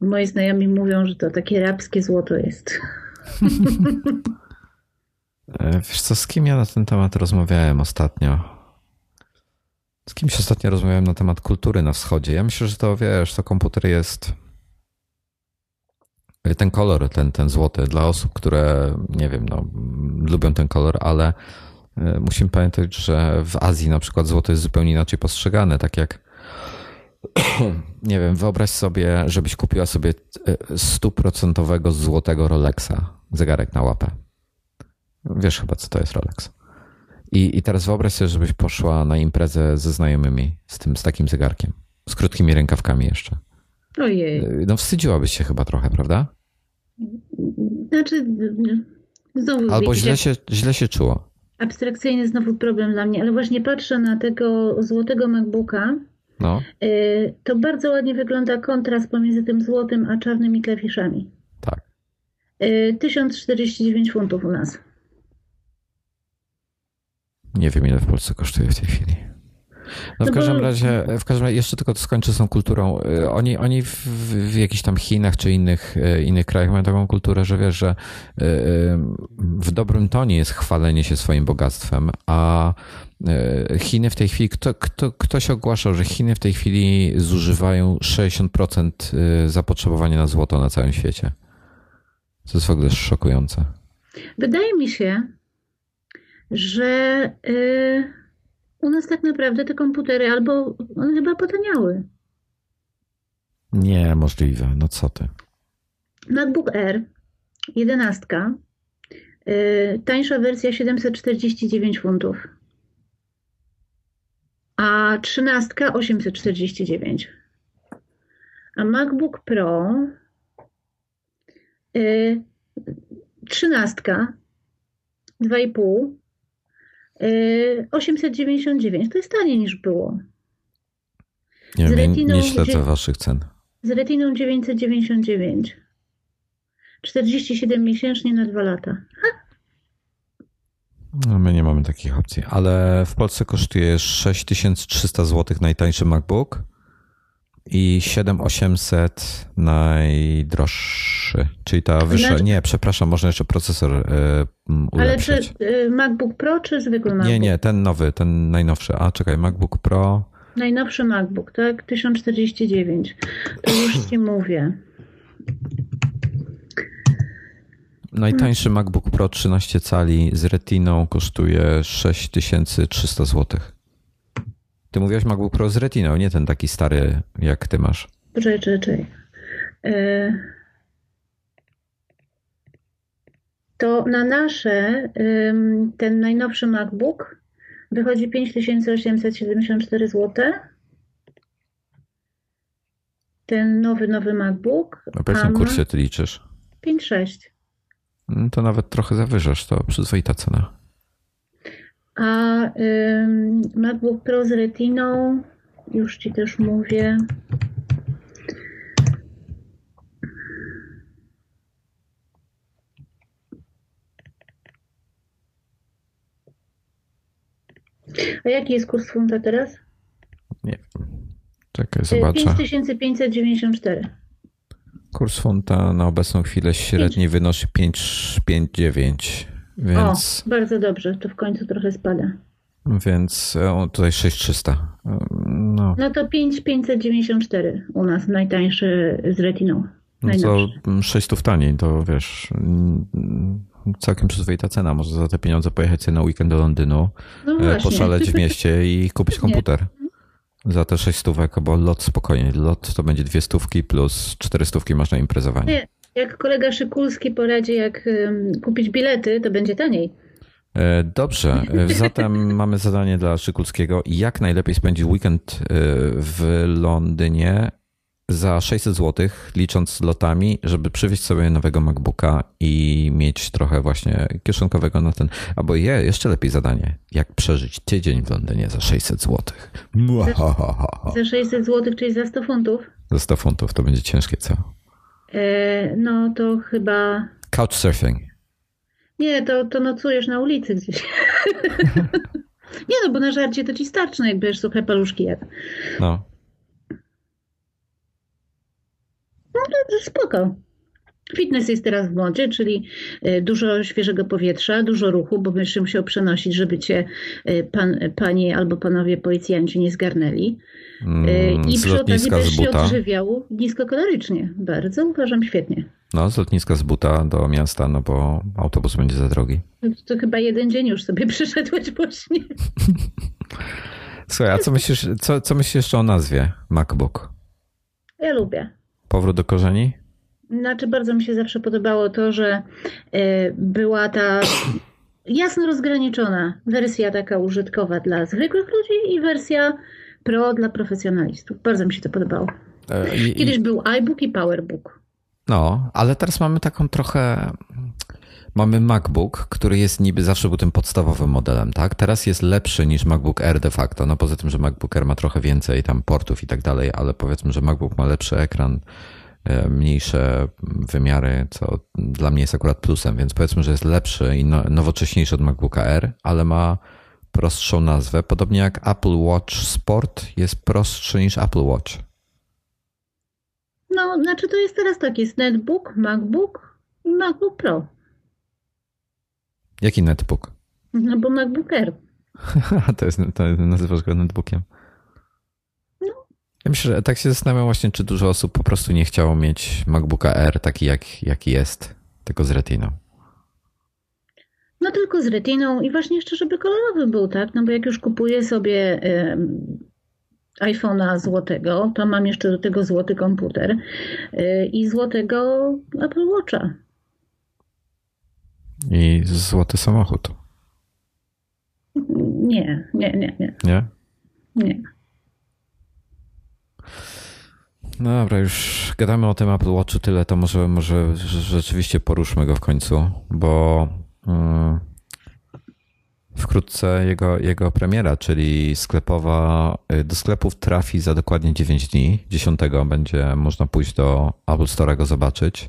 Moi znajomi mówią, że to takie rabskie złoto jest. Wiesz co, z kim ja na ten temat rozmawiałem ostatnio? Z kimś ostatnio rozmawiałem na temat kultury na wschodzie. Ja myślę, że to, wiesz, to komputer jest... Ten kolor, ten złoty, dla osób, które, nie wiem, no, lubią ten kolor, ale musimy pamiętać, że w Azji na przykład złoto jest zupełnie inaczej postrzegane, tak jak, nie wiem, wyobraź sobie, żebyś kupiła sobie 100% złotego Rolexa, zegarek na łapę. Wiesz chyba, co to jest Rolex. I teraz wyobraź sobie, żebyś poszła na imprezę ze znajomymi z takim zegarkiem, z krótkimi rękawkami jeszcze. Ojej. No wstydziłabyś się chyba trochę, prawda? Znaczy, znowu... Albo źle się czuło. Abstrakcyjny znowu problem dla mnie, ale właśnie patrzę na tego złotego MacBooka. No. To bardzo ładnie wygląda kontrast pomiędzy tym złotym a czarnymi klawiszami. Tak. 1049 funtów u nas. Nie wiem, ile w Polsce kosztuje w tej chwili. No w każdym razie jeszcze tylko skończę z tą kulturą. Oni w jakichś tam Chinach czy innych krajach mają taką kulturę, że wiesz, że w dobrym tonie jest chwalenie się swoim bogactwem, a Chiny w tej chwili, ktoś ogłaszał, że Chiny w tej chwili zużywają 60% zapotrzebowania na złoto na całym świecie. To jest w ogóle szokujące. Wydaje mi się, że u nas tak naprawdę te komputery albo one chyba potaniały. Nie, możliwe. No co ty. MacBook Air 11, tańsza wersja 749 funtów, a 13 849. A MacBook Pro 13 2,5 899. To jest taniej niż było. Nie śledzę waszych cen. Z Retiną 999. 47 miesięcznie na 2 lata. No my nie mamy takich opcji. Ale w Polsce kosztuje 6300 zł najtańszy MacBook i 7800 najdroższy. Czyli ta wyższa... Znaczy... Nie, przepraszam, można jeszcze procesor ulepszyć. Ale czy MacBook Pro, czy zwykły MacBook? Nie, ten nowy, ten najnowszy. A czekaj, MacBook Pro... Najnowszy MacBook, tak? 1049. To już ci mówię. Najtańszy MacBook Pro 13 cali z Retiną kosztuje 6300 zł. Ty mówiłaś MacBook Pro z Retiną, nie ten taki stary, jak ty masz. Poczekaj. To na nasze, ten najnowszy MacBook wychodzi 5874 zł. Ten nowy MacBook. A po jakim kursie ty liczysz? 5,6. No to nawet trochę zawyżasz, to przyzwoita cena. A MacBook Pro z Retiną, już ci też mówię, a jaki jest kurs funta teraz? Nie wiem. Czekaj, zobaczę. 5594. Kurs funta na obecną chwilę średniej wynosi 5,59. Więc, o, bardzo dobrze, to w końcu trochę spada. Więc tutaj 6300. No to 5594 u nas najtańszy z Retiną. No to 600 taniej, to wiesz, całkiem przyzwoita cena. Może za te pieniądze pojechać sobie na weekend do Londynu, no poszaleć w mieście i kupić komputer. Za te 600, bo lot spokojnie. Lot to będzie 200 plus 400 masz na imprezowanie. Nie, jak kolega Szykulski poradzi, jak kupić bilety, to będzie taniej. Dobrze, zatem mamy zadanie dla Szykulskiego. Jak najlepiej spędzić weekend w Londynie za 600 zł, licząc z lotami, żeby przywieźć sobie nowego MacBooka i mieć trochę właśnie kieszonkowego na ten. Albo jeszcze lepiej zadanie. Jak przeżyć tydzień w Londynie za 600 zł? Za 600 zł, czyli za 100 funtów? Za 100 funtów, to będzie ciężkie, co? No to chyba... Couchsurfing. Nie, to nocujesz na ulicy gdzieś. Nie no, bo na żarcie to ci starczy, jak bierzesz suche paluszki jadł. No. No to spoko. Fitness jest teraz w modzie, czyli dużo świeżego powietrza, dużo ruchu, bo będziesz musiał przenosić, żeby cię panie albo panowie policjanci nie zgarnęli. I przy okazji też się odżywiał niskokalorycznie. Bardzo uważam, świetnie. No, z lotniska z buta do miasta, no bo autobus będzie za drogi. To chyba jeden dzień już sobie przeszedłeś właśnie. Słuchaj, a co myślisz jeszcze o nazwie MacBook? Ja lubię. Powrót do korzeni? Znaczy, bardzo mi się zawsze podobało to, że była ta jasno rozgraniczona wersja taka użytkowa dla zwykłych ludzi i wersja pro dla profesjonalistów. Bardzo mi się to podobało. Kiedyś był iBook i PowerBook. No, ale teraz mamy taką trochę... Mamy MacBook, który jest niby zawsze był tym podstawowym modelem, tak? Teraz jest lepszy niż MacBook Air de facto. No poza tym, że MacBook Air ma trochę więcej tam portów i tak dalej, ale powiedzmy, że MacBook ma lepszy ekran, mniejsze wymiary, co dla mnie jest akurat plusem, więc powiedzmy, że jest lepszy i nowocześniejszy od MacBooka Air, ale ma prostszą nazwę. Podobnie jak Apple Watch Sport jest prostszy niż Apple Watch. No, znaczy to jest teraz tak, jest netbook, MacBook i MacBook Pro. Jaki netbook? No bo MacBook Air. To nazywasz go netbookiem. No. Ja myślę, że tak się zastanawiam właśnie, czy dużo osób po prostu nie chciało mieć MacBooka Air taki jaki jest, tylko z retiną. No tylko z retiną i właśnie jeszcze, żeby kolorowy był, tak? No bo jak już kupuję sobie iPhone'a złotego, to mam jeszcze do tego złoty komputer i złotego Apple Watcha. I złoty samochód. Nie. Nie? Nie. No dobra, już gadamy o tym Apple Watchu tyle, to może rzeczywiście poruszmy go w końcu, bo wkrótce jego premiera, czyli sklepowa, do sklepów trafi za dokładnie 9 dni. 10 będzie można pójść do Apple Store'a go zobaczyć.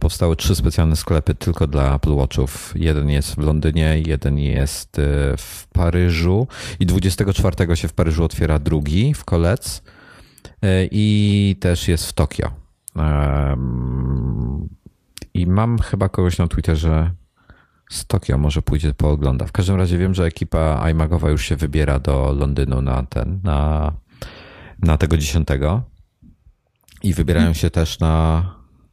Powstały 3 specjalne sklepy tylko dla Apple Watchów. Jeden jest w Londynie, jeden jest w Paryżu i 24 się w Paryżu otwiera drugi w Kolec i też jest w Tokio. I mam chyba kogoś na Twitterze z Tokio, może pójdzie, poogląda. W każdym razie wiem, że ekipa iMagowa już się wybiera do Londynu na tego 10 i wybierają się też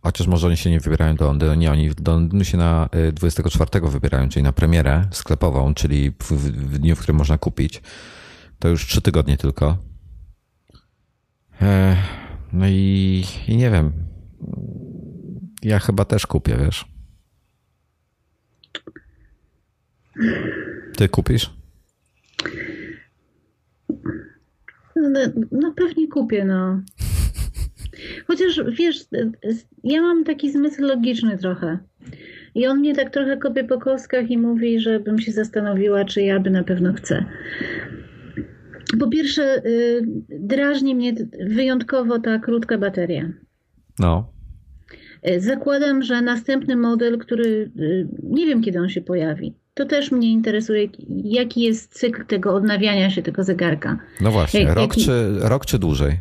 chociaż może oni się nie wybierają do Londynu, nie, oni do Londynu się na 24 wybierają, czyli na premierę sklepową, czyli w dniu, w którym można kupić. To już 3 tygodnie tylko. No i nie wiem. Ja chyba też kupię, wiesz. Ty kupisz? No pewnie kupię, no. Chociaż wiesz, ja mam taki zmysł logiczny trochę. I on mnie tak trochę kopie po kostkach i mówi, żebym się zastanowiła, czy ja by na pewno chcę. Po pierwsze, drażni mnie wyjątkowo ta krótka bateria. No. Zakładam, że następny model, który nie wiem, kiedy on się pojawi. To też mnie interesuje, jaki jest cykl tego odnawiania się, tego zegarka. No właśnie, rok czy dłużej?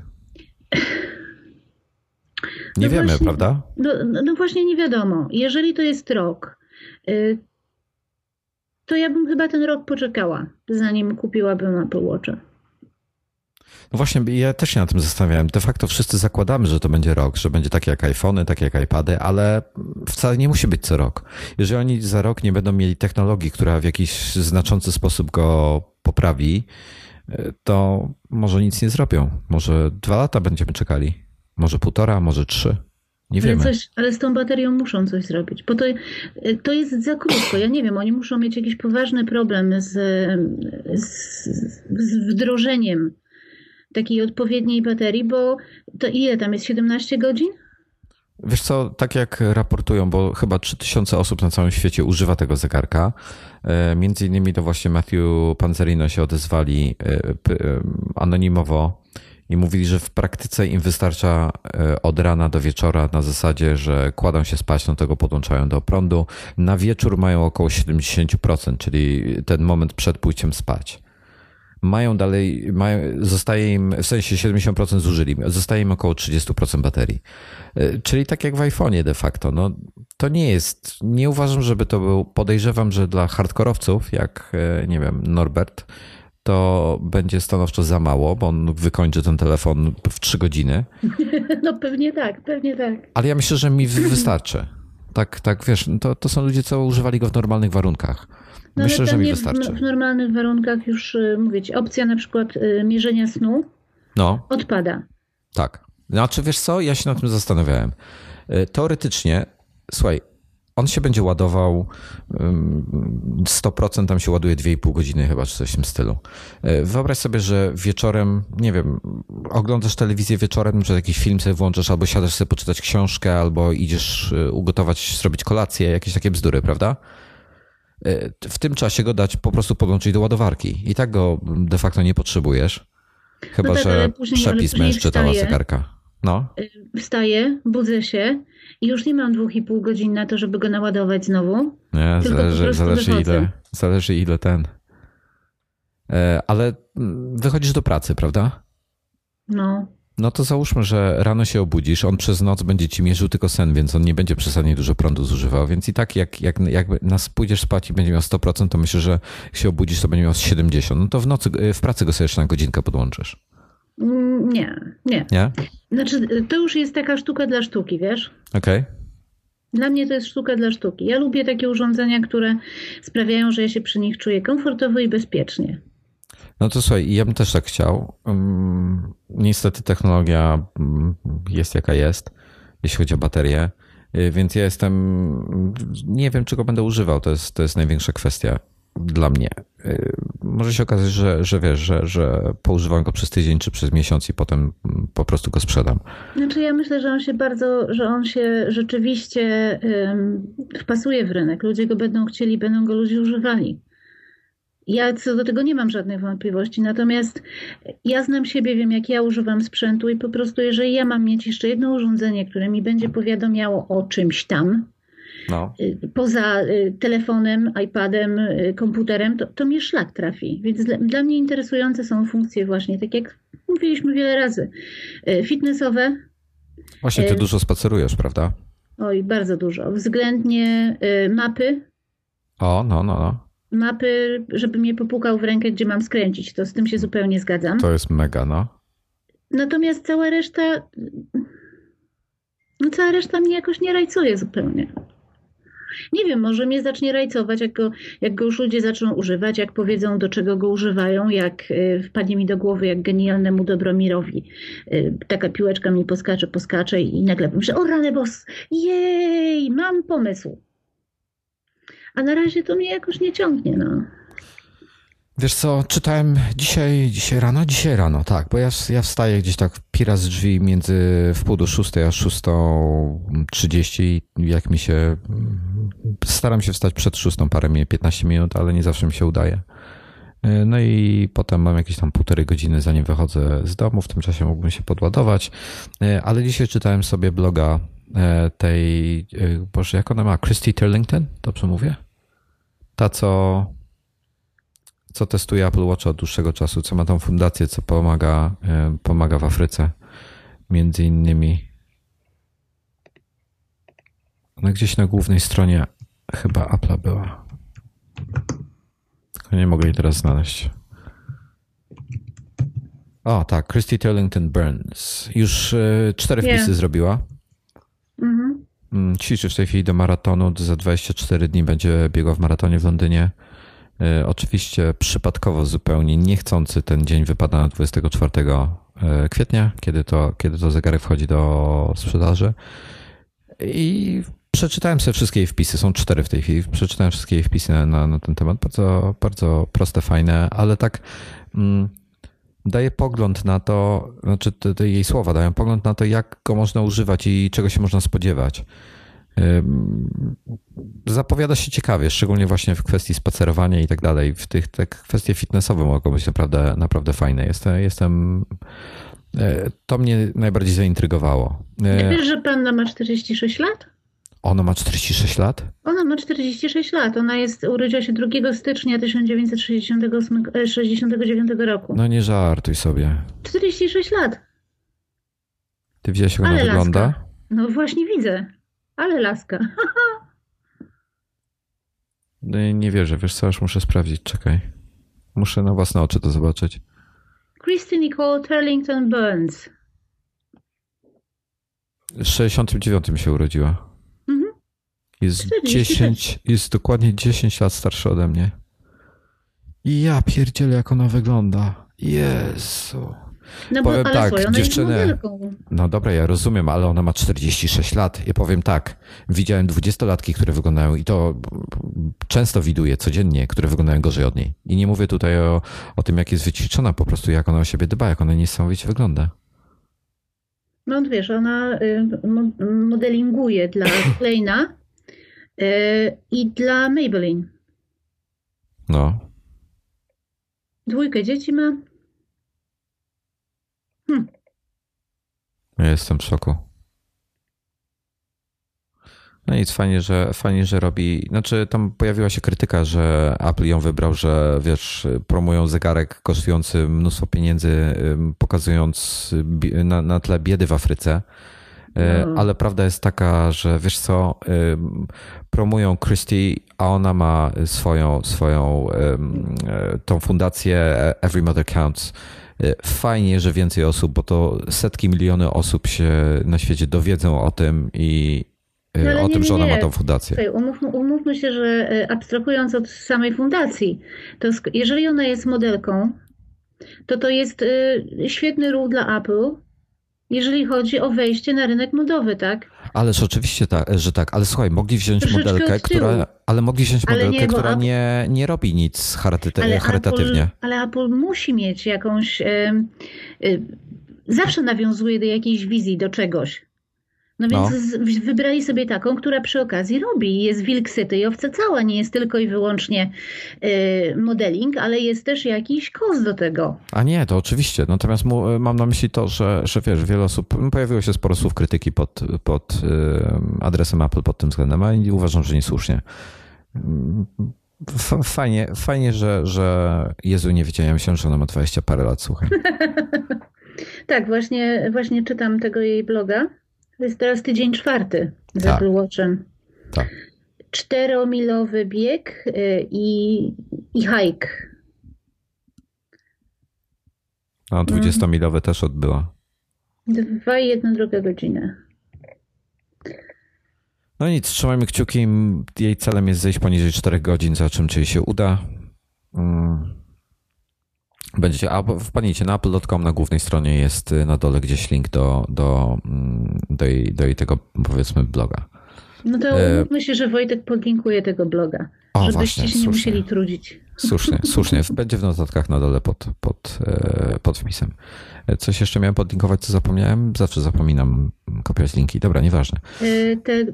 Nie wiemy, właśnie, prawda? No właśnie nie wiadomo. Jeżeli to jest rok, to ja bym chyba ten rok poczekała, zanim kupiłabym Apple Watcha. No właśnie, ja też się na tym zastanawiałem. De facto wszyscy zakładamy, że to będzie rok, że będzie takie jak iPhone'y, takie jak iPady, ale wcale nie musi być co rok. Jeżeli oni za rok nie będą mieli technologii, która w jakiś znaczący sposób go poprawi, to może nic nie zrobią. Może 2 lata będziemy czekali. Może 1,5, może 3. Nie wiemy. Ale z tą baterią muszą coś zrobić, bo to jest za krótko. Ja nie wiem, oni muszą mieć jakiś poważny problem z wdrożeniem takiej odpowiedniej baterii, bo to ile tam jest? 17 godzin? Wiesz co, tak jak raportują, bo chyba 3000 osób na całym świecie używa tego zegarka. Między innymi to właśnie Matthew Panzarino się odezwali anonimowo i mówili, że w praktyce im wystarcza od rana do wieczora na zasadzie, że kładą się spać, no tego podłączają do prądu. Na wieczór mają około 70%, czyli ten moment przed pójściem spać. Mają dalej, zostaje im, w sensie 70% zużyli, zostaje im około 30% baterii. Czyli tak jak w iPhone'ie de facto. No, to nie jest, nie uważam, żeby to był, podejrzewam, że dla hardkorowców, jak nie wiem, Norbert, to będzie stanowczo za mało, bo on wykończy ten telefon w 3 godziny. No pewnie tak, pewnie tak. Ale ja myślę, że mi wystarczy. Tak, wiesz, to są ludzie, co używali go w normalnych warunkach. No myślę, że mi wystarczy. W normalnych warunkach już mówię ci, opcja na przykład mierzenia snu odpada. Tak. Znaczy wiesz co, ja się nad tym zastanawiałem. Teoretycznie, słuchaj, on się będzie ładował, 100% tam się ładuje 2,5 godziny chyba, czy coś w tym stylu. Wyobraź sobie, że wieczorem, nie wiem, oglądasz telewizję wieczorem, czy jakiś film sobie włączasz, albo siadasz sobie poczytać książkę, albo idziesz ugotować, zrobić kolację, jakieś takie bzdury, prawda? W tym czasie go dać, po prostu podłączyć do ładowarki. I tak go de facto nie potrzebujesz. Chyba, no tak, że przepis mężczyzna zegarka. No. Wstaję, budzę się i już nie mam 2,5 godzin na to, żeby go naładować znowu. Nie, zależy ile ten. Ale wychodzisz do pracy, prawda? No. No to załóżmy, że rano się obudzisz, on przez noc będzie ci mierzył tylko sen, więc on nie będzie przesadnie dużo prądu zużywał, więc i tak jak nas pójdziesz spać i będzie miał 100%, to myślę, że jak się obudzisz, to będzie miał 70%. No to w nocy, w pracy go sobie jeszcze na godzinkę podłączysz. Nie. Znaczy to już jest taka sztuka dla sztuki, wiesz? Okej. Dla mnie to jest sztuka dla sztuki. Ja lubię takie urządzenia, które sprawiają, że ja się przy nich czuję komfortowo i bezpiecznie. No to słuchaj, ja bym też tak chciał. Niestety technologia jest jaka jest, jeśli chodzi o baterię, więc ja nie wiem czego będę używał, to jest największa kwestia dla mnie. Może się okazać, że wiesz, że poużywam go przez tydzień czy przez miesiąc i potem po prostu go sprzedam. Znaczy ja myślę, że on się rzeczywiście wpasuje w rynek. Ludzie go będą chcieli, będą go ludzie używali. Ja co do tego nie mam żadnych wątpliwości, natomiast ja znam siebie, wiem jak ja używam sprzętu i po prostu jeżeli ja mam mieć jeszcze jedno urządzenie, które mi będzie powiadamiało o czymś tam, poza telefonem, iPadem, komputerem, to mnie szlak trafi. Więc dla mnie interesujące są funkcje właśnie, tak jak mówiliśmy wiele razy, fitnessowe. Właśnie ty dużo spacerujesz, prawda? Oj, bardzo dużo. Względnie mapy. Mapy, żeby mnie popukał w rękę, gdzie mam skręcić. To z tym się zupełnie zgadzam. To jest mega, no. Natomiast cała reszta... mnie jakoś nie rajcuje zupełnie. Nie wiem, może mnie zacznie rajcować, jak go już ludzie zaczną używać, jak powiedzą, do czego go używają, jak wpadnie mi do głowy, jak genialnemu Dobromirowi. Taka piłeczka mi poskacze i nagle pomyślę, o rany boss, jej, mam pomysł. A na razie to mnie jakoś nie ciągnie, no. Wiesz co, czytałem dzisiaj rano, tak, bo ja wstaję gdzieś tak pira z drzwi między wpół do 6 a 6:30, jak mi się... Staram się wstać przed 6, parę minut, 15 minut, ale nie zawsze mi się udaje. No i potem mam jakieś tam 1,5 godziny, zanim wychodzę z domu, w tym czasie mógłbym się podładować, ale dzisiaj czytałem sobie bloga tej, boże, jak ona ma? Christy Turlington, dobrze mówię? Ta, co testuje Apple Watcha od dłuższego czasu, co ma tą fundację, co pomaga w Afryce, między innymi. Ona gdzieś na głównej stronie chyba Apple'a była. Tylko nie mogę jej teraz znaleźć. O tak, Christy Turlington Burns. Już 4 wpisy zrobiła. Mhm. Ćwiczy w tej chwili do maratonu, za 24 dni będzie biegła w maratonie w Londynie. Oczywiście przypadkowo zupełnie niechcący ten dzień wypada na 24 kwietnia, kiedy to zegarek wchodzi do sprzedaży. I przeczytałem sobie wszystkie jej wpisy, są 4 w tej chwili, przeczytałem wszystkie jej wpisy na ten temat, bardzo, bardzo proste, fajne, ale tak daje pogląd na to, znaczy te jej słowa dają pogląd na to, jak go można używać i czego się można spodziewać. Zapowiada się ciekawie, szczególnie właśnie w kwestii spacerowania i tak dalej. W tych te kwestie fitnessowe mogą być naprawdę, naprawdę fajne. To mnie najbardziej zaintrygowało. Nie wiesz, że Panna ma 46 lat? Ona ma 46 lat? Ona ma 46 lat. Ona urodziła się 2 stycznia 1969 roku. No nie żartuj sobie. 46 lat. Ty widziałeś, jak ona wygląda? Laska. No właśnie widzę. Ale laska. Nie wierzę. Wiesz co, aż muszę sprawdzić. Czekaj. Muszę na własne oczy to zobaczyć. Christy Turlington Burns. W 69 się urodziła. Jest dokładnie 10 lat starsza ode mnie. I ja pierdzielę, jak ona wygląda. Jezu. No powiem bo, tak, słuchaj, dziewczyny. No dobra, ja rozumiem, ale ona ma 46 lat. Ja powiem tak, widziałem 20-latki, które wyglądają, i to często widuję codziennie, które wyglądają gorzej od niej. I nie mówię tutaj o tym, jak jest wyćwiczona, po prostu jak ona o siebie dba, jak ona niesamowicie wygląda. No wiesz, ona modelinguje dla Kleina i dla Maybelline. No. 2 dzieci ma. Ja jestem w szoku. No nic, fajnie, że robi. Znaczy, tam pojawiła się krytyka, że Apple ją wybrał, że wiesz, promują zegarek kosztujący mnóstwo pieniędzy, pokazując na tle biedy w Afryce. No. Ale prawda jest taka, że wiesz co, promują Christy, a ona ma swoją tą fundację Every Mother Counts. Fajnie, że więcej osób, bo to setki miliony osób się na świecie dowiedzą o tym i no, o tym, że ona ma tą fundację. Słuchaj, umówmy się, że abstrahując od samej fundacji, to jeżeli ona jest modelką, to jest świetny ruch dla Apple, jeżeli chodzi o wejście na rynek modowy, tak? Ależ oczywiście, że tak. Ale słuchaj, mogli wziąć modelkę, która nie robi nic charytatywnie. Ale Apple musi mieć jakąś... zawsze nawiązuje do jakiejś wizji, do czegoś. No więc wybrali sobie taką, która przy okazji robi. Jest wilk syty i owca cała. Nie jest tylko i wyłącznie modeling, ale jest też jakiś kos do tego. A nie, to oczywiście. Natomiast mam na myśli to, że wiesz, wiele osób... Pojawiło się sporo słów krytyki pod adresem Apple pod tym względem, a uważam, że niesłusznie. Fajnie, że... Jezu, nie wiedziałem się, że ona ma 20 parę lat, słuchaj. Tak, właśnie czytam tego jej bloga. To jest teraz tydzień 4 z Apple Watchem. Tak. 4-milowy bieg i hike. A 20-milowy też odbyła. 2,1 godziny. No nic, trzymajmy kciuki. Jej celem jest zejść poniżej 4 godzin, za czym jej się uda. Wpadnijcie na apple.com, na głównej stronie jest na dole gdzieś link do jej tego, powiedzmy, bloga. No to myślę, że Wojtek podlinkuje tego bloga, żebyście się nie musieli trudzić. Słusznie. Będzie w notatkach na dole pod wpisem. Coś jeszcze miałem podlinkować, co zapomniałem? Zawsze zapominam kopiować linki. Dobra, nieważne.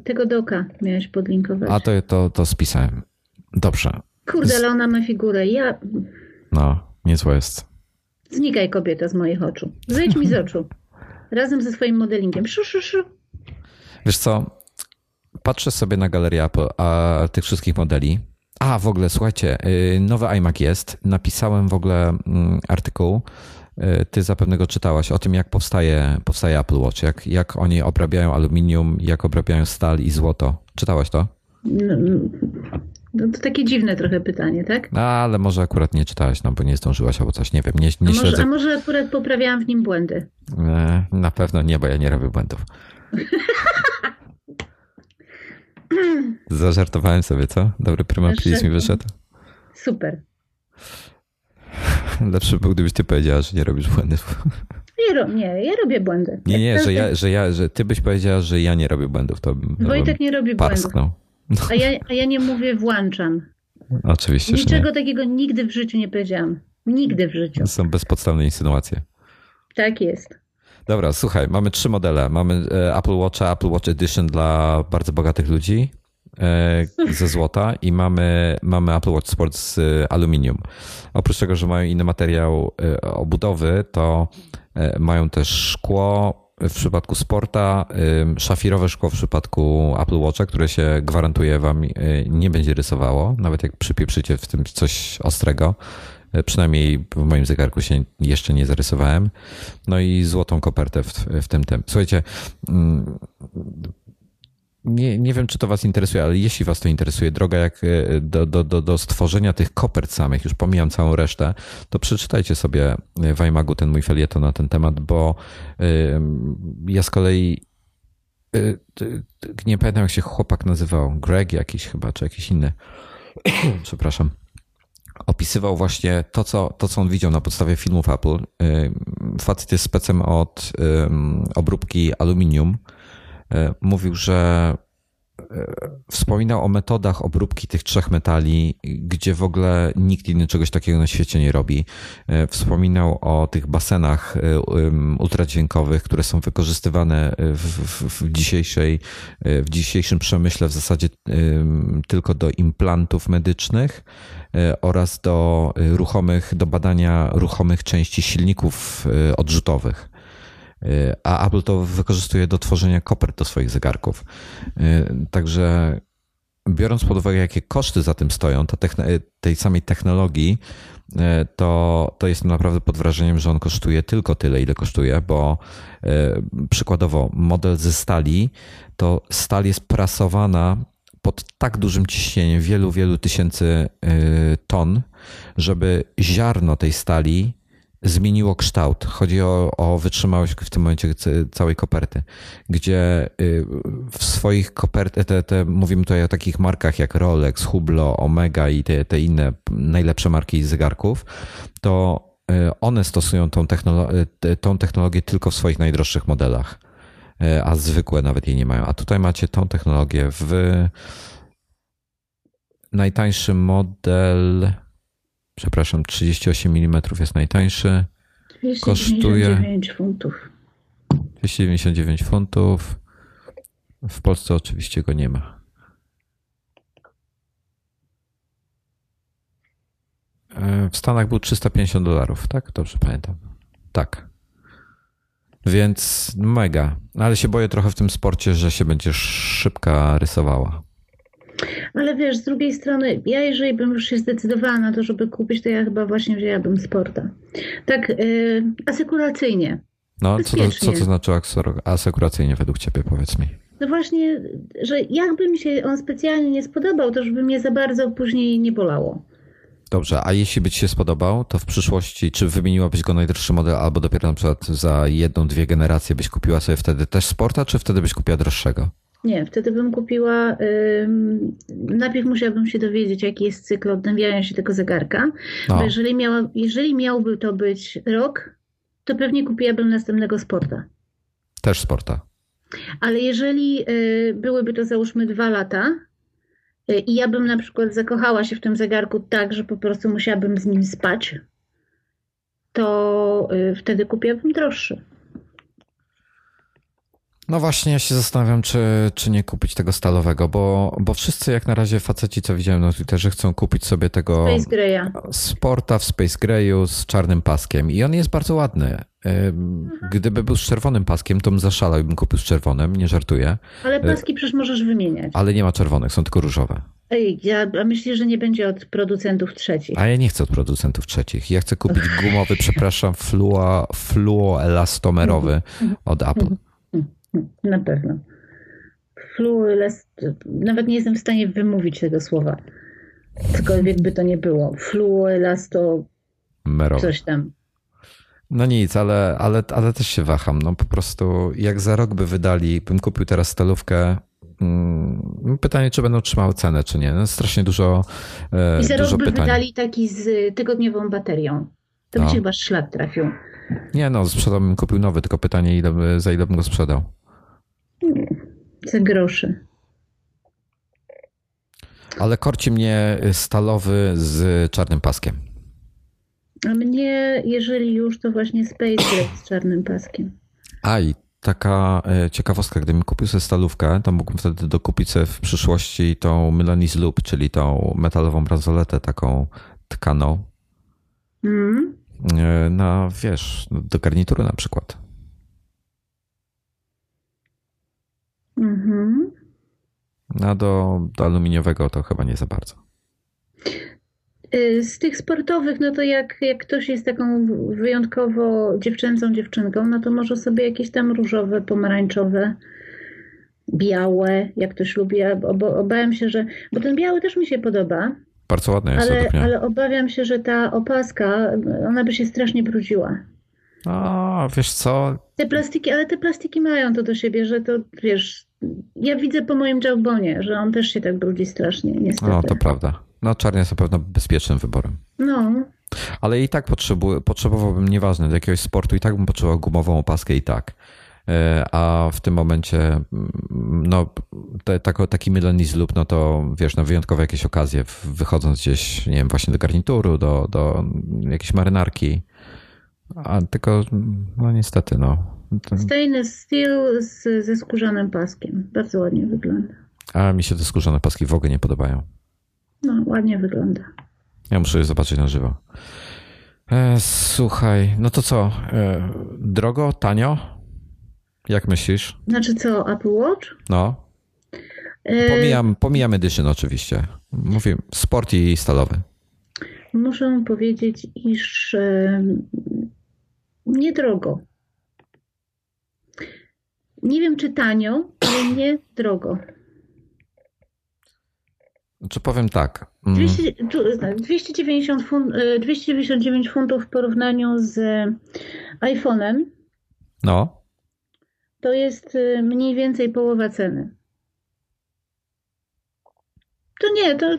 Tego doka miałeś podlinkować. A to spisałem. Dobrze. Kurde, ale ona ma figurę. Niezła jest. Znikaj, kobieta, z moich oczu. Zejdź mi z oczu. Razem ze swoim modelingiem. Wiesz co? Patrzę sobie na galerię Apple, a tych wszystkich modeli. A w ogóle, słuchajcie, nowy iMac jest. Napisałem w ogóle artykuł. Ty zapewne go czytałaś o tym, jak powstaje Apple Watch. Jak oni obrabiają aluminium, jak obrabiają stal i złoto. Czytałaś to? No to takie dziwne trochę pytanie, tak? Ale może akurat nie czytałaś, bo nie zdążyłaś albo coś, nie wiem. A może akurat poprawiałam w nim błędy? Na pewno nie, bo ja nie robię błędów. Zażartowałem sobie, co? Dobry prymat mi wyszedł. Super. Lepszy był, gdybyś ty powiedziała, że nie robisz błędów. Nie, ja robię błędy. Nie, każdy... że ty byś powiedziała, że ja nie robię błędów. To Wojtek nie robi błędów. A ja nie mówię włączam. Oczywiście, niczego takiego nigdy w życiu nie powiedziałam. Nigdy w życiu. To są bezpodstawne insynuacje. Tak jest. Dobra, słuchaj, mamy 3 modele. Mamy Apple Watcha, Apple Watch Edition dla bardzo bogatych ludzi ze złota i mamy Apple Watch Sport z aluminium. Oprócz tego, że mają inny materiał obudowy, to mają też szkło w przypadku Sporta, szafirowe szkło w przypadku Apple Watcha, które się gwarantuje wam nie będzie rysowało, nawet jak przypieprzycie w tym coś ostrego. Przynajmniej w moim zegarku się jeszcze nie zarysowałem. No i złotą kopertę w tym. Słuchajcie, nie wiem, czy to was interesuje, ale jeśli was to interesuje, droga jak do stworzenia tych kopert samych, już pomijam całą resztę, to przeczytajcie sobie w iMagu ten mój felieton na ten temat, bo ja z kolei nie pamiętam, jak się chłopak nazywał, Greg jakiś chyba, czy jakiś inny. Przepraszam. Opisywał właśnie to, co on widział na podstawie filmów Apple. Facet jest specem od obróbki aluminium. Mówił, że wspominał o metodach obróbki tych 3 metali, gdzie w ogóle nikt inny czegoś takiego na świecie nie robi. Wspominał o tych basenach ultradźwiękowych, które są wykorzystywane w dzisiejszym przemyśle w zasadzie tylko do implantów medycznych oraz do badania ruchomych części silników odrzutowych. A Apple to wykorzystuje do tworzenia kopert do swoich zegarków. Także biorąc pod uwagę, jakie koszty za tym stoją, tej samej technologii, to jestem naprawdę pod wrażeniem, że on kosztuje tylko tyle, ile kosztuje, bo przykładowo model ze stali, to stal jest prasowana pod tak dużym ciśnieniem wielu, wielu tysięcy ton, żeby ziarno tej stali zmieniło kształt. Chodzi o wytrzymałość w tym momencie całej koperty, gdzie w swoich kopertach, mówimy tutaj o takich markach jak Rolex, Hublot, Omega i te inne najlepsze marki zegarków, to one stosują tą technologię tylko w swoich najdroższych modelach, a zwykłe nawet jej nie mają. A tutaj macie tą technologię w najtańszy model... Przepraszam, 38 mm jest najtańszy. 299 funtów. 299 funtów. W Polsce oczywiście go nie ma. W Stanach był $350, tak? Dobrze pamiętam. Tak. Więc mega. Ale się boję trochę w tym sporcie, że się będzie szybka rysowała. Ale wiesz, z drugiej strony, ja jeżeli bym już się zdecydowała na to, żeby kupić, to ja chyba właśnie wzięłabym Sporta. Tak asekuracyjnie. No, co to znaczy asekuracyjnie według ciebie, powiedz mi? No właśnie, że jakby mi się on specjalnie nie spodobał, to żeby mnie za bardzo później nie bolało. Dobrze, a jeśli by ci się spodobał, to w przyszłości, czy wymieniłabyś go najdroższy model, albo dopiero na przykład za 1-2 generacje byś kupiła sobie wtedy też Sporta, czy wtedy byś kupiła droższego? Nie, wtedy bym kupiła, najpierw musiałabym się dowiedzieć, jaki jest cykl odnawiania się tego zegarka, no. Bo jeżeli miałby to być rok, to pewnie kupiłabym następnego Sporta. Też Sporta. Ale jeżeli byłyby to załóżmy 2 lata i ja bym na przykład zakochała się w tym zegarku tak, że po prostu musiałabym z nim spać, to wtedy kupiłabym droższy. No właśnie, ja się zastanawiam, czy nie kupić tego stalowego, bo wszyscy jak na razie faceci, co widziałem na Twitterze, chcą kupić sobie tego Sporta w Space Greyu z czarnym paskiem i on jest bardzo ładny. Gdyby był z czerwonym paskiem, to bym zaszalał i bym kupił z czerwonym, nie żartuję. Ale paski przecież możesz wymieniać. Ale nie ma czerwonych, są tylko różowe. A myślisz, że nie będzie od producentów trzecich? A ja nie chcę od producentów trzecich. Ja chcę kupić gumowy, przepraszam, fluoelastomerowy od Apple. Na pewno. Nawet nie jestem w stanie wymówić tego słowa. Cokolwiek by to nie było. Fluoelastomerowy. Coś tam. No nic, ale też się waham. No po prostu jak za rok by wydali, bym kupił teraz stalówkę, Pytanie, czy będą trzymały cenę, czy nie. No, strasznie dużo pytań. I za rok by wydali taki z tygodniową baterią. To by ci chyba szlak trafił. Nie no, sprzedałbym, kupił nowy, tylko pytanie, za ile bym go sprzedał. Za groszy. Ale korci mnie stalowy z czarnym paskiem. A mnie, jeżeli już, to właśnie Space z czarnym paskiem. Aj, taka ciekawostka, gdybym kupił sobie stalówkę, to mógłbym wtedy dokupić sobie w przyszłości tą Milanese Loop, czyli tą metalową bransoletę taką tkaną. Na, wiesz, do garnitury na przykład. A do aluminiowego to chyba nie za bardzo. Z tych sportowych, no to jak ktoś jest taką wyjątkowo dziewczęcą dziewczynką, no to może sobie jakieś tam różowe, pomarańczowe, białe, jak ktoś lubi. Obawiam się, że... Bo ten biały też mi się podoba. Bardzo ładny jest. Ale obawiam się, że ta opaska, ona by się strasznie brudziła. A, wiesz co? Te plastiki mają to do siebie, że to, wiesz... Ja widzę po moim Jawbonie, że on też się tak brudzi strasznie, niestety. No, to prawda. No, czarny jest na pewno bezpiecznym wyborem. No. Ale i tak potrzebowałbym, nieważne, do jakiegoś sportu, i tak bym potrzebował gumową opaskę i tak. A w tym momencie, no, taki Milanese Loop, no to wiesz, na wyjątkowe jakieś okazje, wychodząc gdzieś, nie wiem, właśnie do garnituru, do jakiejś marynarki. A tylko, no niestety, no. Stainless steel ze skórzanym paskiem. Bardzo ładnie wygląda. A mi się te skórzane paski w ogóle nie podobają. No, ładnie wygląda. Ja muszę je zobaczyć na żywo. Słuchaj, no to co? Drogo? Tanio? Jak myślisz? Znaczy co, Apple Watch? No. Pomijam edition oczywiście. Mówię, sport i stalowy. Muszę powiedzieć, iż niedrogo. Nie wiem, czy tanio, ale nie drogo. Czy powiem tak? 299 funtów w porównaniu z iPhone'em. No. To jest mniej więcej połowa ceny. To nie, to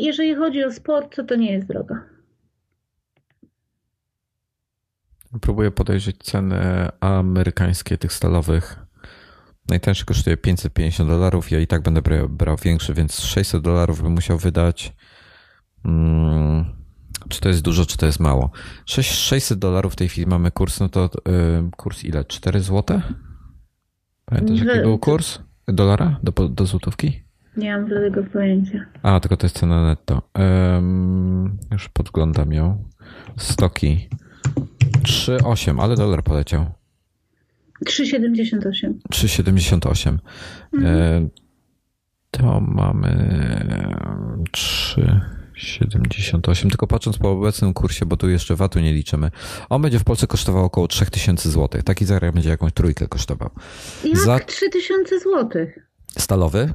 jeżeli chodzi o sport, to nie jest droga. Próbuję podejrzeć ceny amerykańskie tych stalowych. Najtańszy kosztuje $550. Ja i tak będę brał większy, więc $600 bym musiał wydać. Czy to jest dużo, czy to jest mało? $600 w tej chwili mamy kurs. No to kurs ile? 4 złote? Pamiętasz, jaki był kurs? Dolara do złotówki? Nie mam żadnego pojęcia. A, tylko to jest cena netto. Już podglądam ją. Stoki. 3,8, ale dolar poleciał. 3,78. 3,78. To mamy 3,78. Tylko patrząc po obecnym kursie, bo tu jeszcze VAT-u nie liczymy, on będzie w Polsce kosztował około 3000 zł. Taki zegarek będzie jakąś trójkę kosztował. Jak 3000 zł? Stalowy?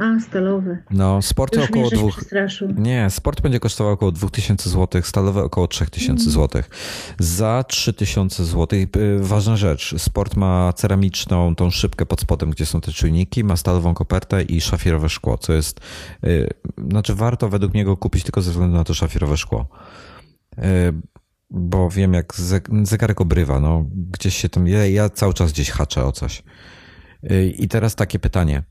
A, stalowy. No, sport już około Nie, sport będzie kosztował około 2000 zł, stalowy około 3000 zł. Za 3000 zł, ważna rzecz, sport ma ceramiczną tą szybkę pod spodem, gdzie są te czujniki, ma stalową kopertę i szafirowe szkło, co jest, znaczy warto według niego kupić tylko ze względu na to szafirowe szkło. Bo wiem, jak zegarek obrywa, no gdzieś się tam, ja cały czas gdzieś haczę o coś. I teraz takie pytanie.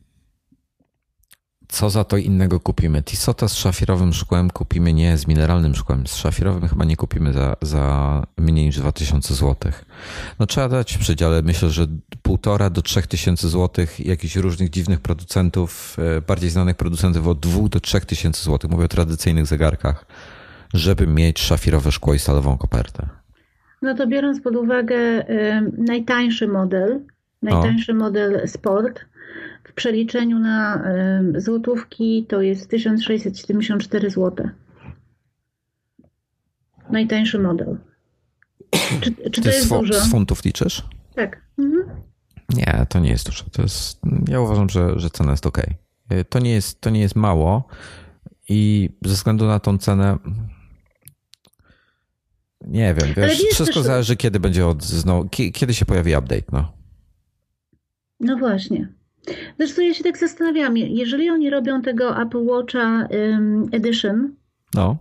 Co za to innego kupimy? Tissota z szafirowym szkłem kupimy, nie, z mineralnym szkłem. Z szafirowym chyba nie kupimy za mniej niż 2000 zł. No trzeba dać w przedziale, myślę, że 1,5 do 3000 zł, jakichś różnych dziwnych producentów, bardziej znanych producentów od 2 do 3000 zł, mówię o tradycyjnych zegarkach, żeby mieć szafirowe szkło i stalową kopertę. No to biorąc pod uwagę najtańszy model sport, w przeliczeniu na złotówki to jest 1674 zł. Najtańszy model. Czy to jest dużo? Z funtów liczysz? Tak. Nie, to nie jest dużo. To jest, ja uważam, że cena jest okej. To nie jest mało i ze względu na tą cenę nie wiem. Wiesz, wszystko też... zależy, kiedy będzie kiedy się pojawi update. No właśnie. Zresztą ja się tak zastanawiam, jeżeli oni robią tego Apple Watcha Edition, no.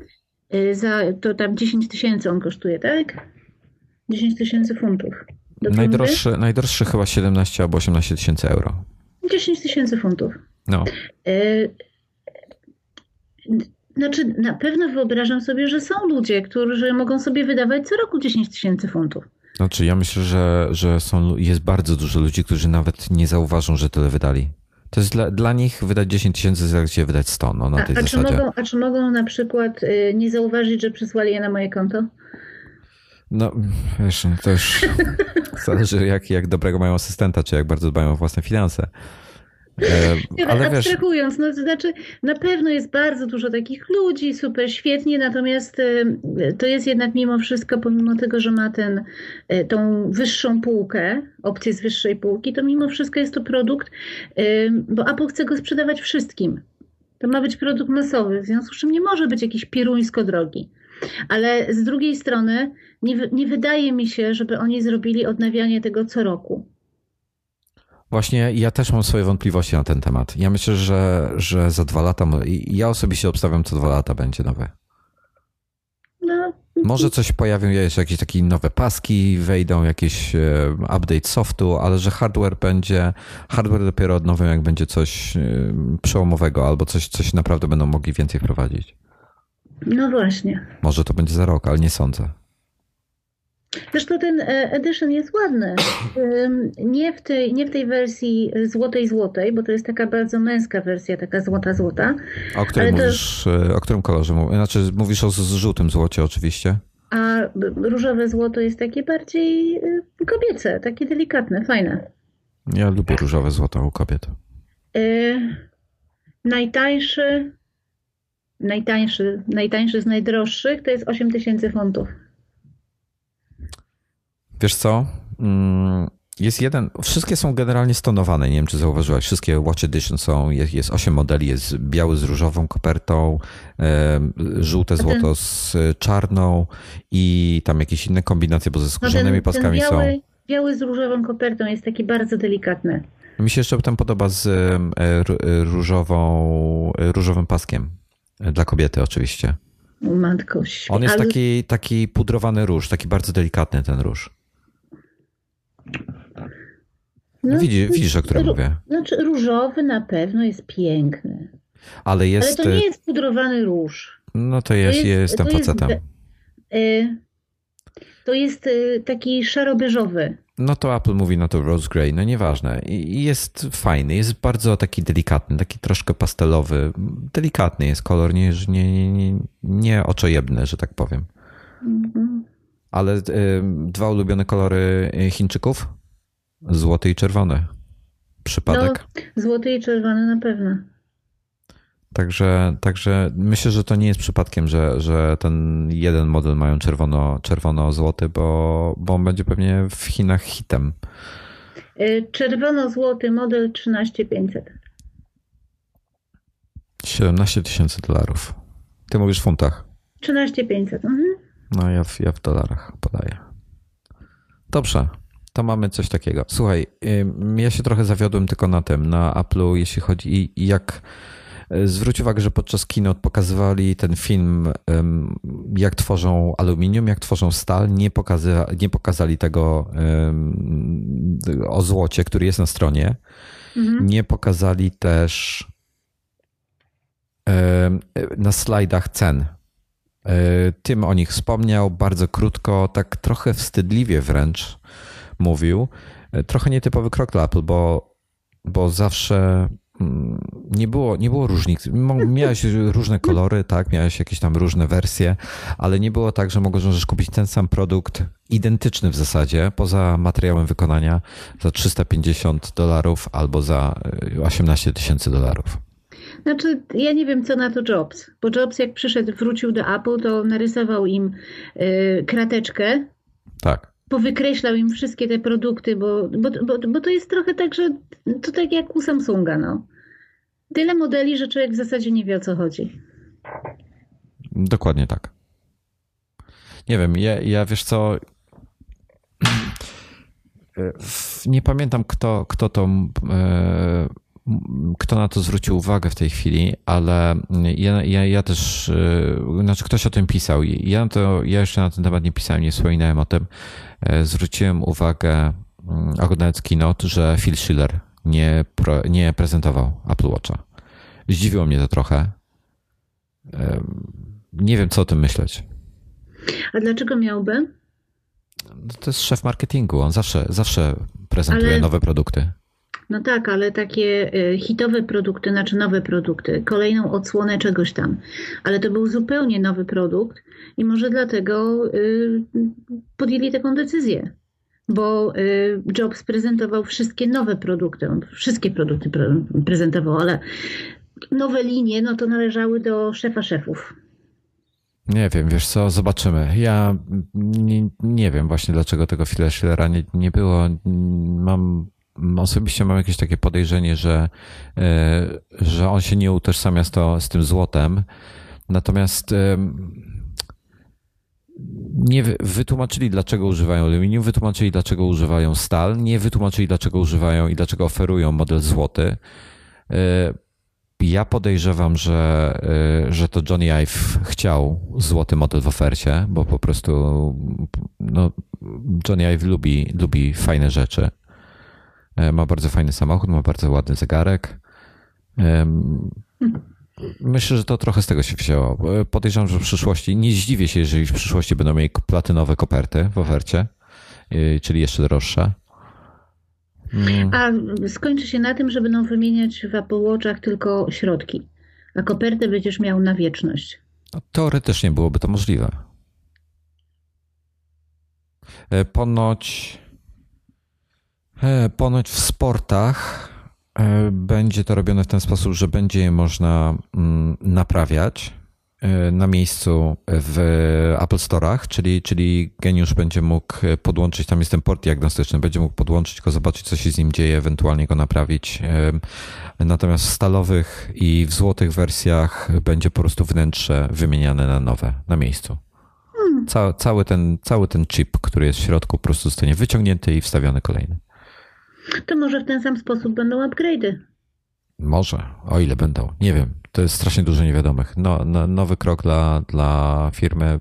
To tam 10 tysięcy on kosztuje, tak? 10 tysięcy funtów. Najdroższy chyba 17 albo 18 tysięcy euro. 10 tysięcy funtów. No. Znaczy, na pewno wyobrażam sobie, że są ludzie, którzy mogą sobie wydawać co roku 10 tysięcy funtów. Znaczy, ja myślę, że jest bardzo dużo ludzi, którzy nawet nie zauważą, że tyle wydali. To jest dla nich wydać 10 tysięcy, zaraz się wydać 100, no, na tej zasadzie. Czy mogą na przykład nie zauważyć, że przysłali je na moje konto? No, wiesz, to już zależy, jak dobrego mają asystenta, czy jak bardzo dbają o własne finanse. Ale abstrahując, no to znaczy na pewno jest bardzo dużo takich ludzi, super, świetnie, natomiast to jest jednak mimo wszystko, pomimo tego, że ma tą wyższą półkę, opcję z wyższej półki, to mimo wszystko jest to produkt, bo Apple chce go sprzedawać wszystkim. To ma być produkt masowy, w związku z czym nie może być jakiś piruńsko drogi. Ale z drugiej strony nie wydaje mi się, żeby oni zrobili odnawianie tego co roku. Właśnie ja też mam swoje wątpliwości na ten temat. Ja myślę, że za 2 lata, ja osobiście obstawiam, co 2 lata będzie nowe. No. Może coś pojawią się jakieś takie nowe paski, wejdą jakieś update softu, ale że hardware dopiero od nowym, jak będzie coś przełomowego albo coś naprawdę będą mogli więcej wprowadzić. No właśnie. Może to będzie za rok, ale nie sądzę. Zresztą ten edition jest ładny. Nie w tej wersji złotej, bo to jest taka bardzo męska wersja, taka złota. O którym kolorze mówisz? Znaczy mówisz o żółtym złocie oczywiście. A różowe złoto jest takie bardziej kobiece, takie delikatne, fajne. Ja lubię różowe złoto u kobiet. Najtańszy z najdroższych to jest 8 tysięcy funtów. Wiesz co? Jest jeden. Wszystkie są generalnie stonowane. Nie wiem, czy zauważyłaś. Wszystkie Watch Edition są. Jest 8 modeli. Jest biały z różową kopertą, żółte złoto z czarną i tam jakieś inne kombinacje, bo ze skórzanymi paskami są. Biały z różową kopertą jest taki bardzo delikatny. Mi się jeszcze potem podoba z różowym paskiem. Dla kobiety oczywiście. Matko święta. On jest taki pudrowany róż, taki bardzo delikatny ten róż. No, widzisz, o którym mówię. Znaczy różowy na pewno jest piękny. Ale to nie jest pudrowany róż. No to jestem facetem. To jest taki szaro-beżowy. No to Apple mówi na to Rose Grey, no nieważne. I jest fajny, jest bardzo taki delikatny, taki troszkę pastelowy. Delikatny jest kolor, nie oczojebny, że tak powiem. Mm-hmm. Ale dwa ulubione kolory Chińczyków? Złoty i czerwony. Przypadek. No, złoty i czerwony na pewno. Także myślę, że to nie jest przypadkiem, że ten jeden model mają czerwono-złoty, bo on będzie pewnie w Chinach hitem. Czerwono-złoty model 13500. 17 tysięcy dolarów. Ty mówisz w funtach. 13500. Mhm. No ja w dolarach podaję. Dobrze. To mamy coś takiego. Słuchaj, ja się trochę zawiodłem tylko na tym, na Apple'u, jeśli chodzi i jak... Zwróć uwagę, że podczas keynote pokazywali ten film, jak tworzą aluminium, jak tworzą stal. Nie pokazali tego o złocie, który jest na stronie. Mhm. Nie pokazali też na slajdach cen. Tym o nich wspomniał bardzo krótko, tak trochę wstydliwie wręcz mówił. Trochę nietypowy krok dla Apple, bo zawsze... Nie było różnic. Miałeś różne kolory, tak? Miałeś jakieś tam różne wersje, ale nie było tak, że możesz kupić ten sam produkt, identyczny w zasadzie, poza materiałem wykonania, za $350 albo za 18 tysięcy dolarów. Znaczy, ja nie wiem, co na to Jobs, bo Jobs jak wrócił do Apple, to narysował im krateczkę. Tak. Powykreślał im wszystkie te produkty, bo to jest trochę tak, że to tak jak u Samsunga. No. Tyle modeli, że człowiek w zasadzie nie wie, o co chodzi. Dokładnie tak. Nie wiem, ja wiesz co... nie pamiętam kto na to zwrócił uwagę w tej chwili, ale ja też, znaczy ktoś o tym pisał. Ja jeszcze na ten temat nie pisałem, nie wspominałem o tym. Zwróciłem uwagę oglądając keynote, że Phil Schiller nie prezentował Apple Watcha. Zdziwiło mnie to trochę. Nie wiem, co o tym myśleć. A dlaczego miałby? To jest szef marketingu. On zawsze prezentuje nowe produkty. No tak, ale takie hitowe produkty, znaczy nowe produkty, kolejną odsłonę czegoś tam. Ale to był zupełnie nowy produkt i może dlatego podjęli taką decyzję, bo Jobs prezentował wszystkie nowe produkty. On wszystkie produkty prezentował, ale nowe linie no to należały do szefa szefów. Nie wiem, wiesz co, zobaczymy. Ja nie wiem właśnie, dlaczego tego Schillera nie było. Osobiście mam jakieś takie podejrzenie, że on się nie utożsamia z tym złotem. Natomiast nie wytłumaczyli, dlaczego używają aluminium, wytłumaczyli, dlaczego używają stal, nie wytłumaczyli, dlaczego używają i dlaczego oferują model złoty. Ja podejrzewam, że to Johnny Ive chciał złoty model w ofercie, bo po prostu no, Johnny Ive lubi fajne rzeczy. Ma bardzo fajny samochód, ma bardzo ładny zegarek. Myślę, że to trochę z tego się wzięło. Podejrzewam, że w przyszłości, nie zdziwię się, jeżeli w przyszłości będą mieli platynowe koperty w ofercie, czyli jeszcze droższe. A skończy się na tym, że będą wymieniać w Apple Watchach tylko środki, a kopertę będziesz miał na wieczność. Teoretycznie byłoby to możliwe. Ponoć w sportach będzie to robione w ten sposób, że będzie je można naprawiać na miejscu w Apple Store'ach, czyli geniusz będzie mógł podłączyć, tam jest ten port diagnostyczny, będzie mógł podłączyć go, zobaczyć, co się z nim dzieje, ewentualnie go naprawić. Natomiast w stalowych i w złotych wersjach będzie po prostu wnętrze wymieniane na nowe, na miejscu. Cały ten chip, który jest w środku, po prostu zostanie wyciągnięty i wstawiony kolejny. To może w ten sam sposób będą upgrade'y. Może, o ile będą. Nie wiem, to jest strasznie dużo niewiadomych. Nowy krok dla firmy.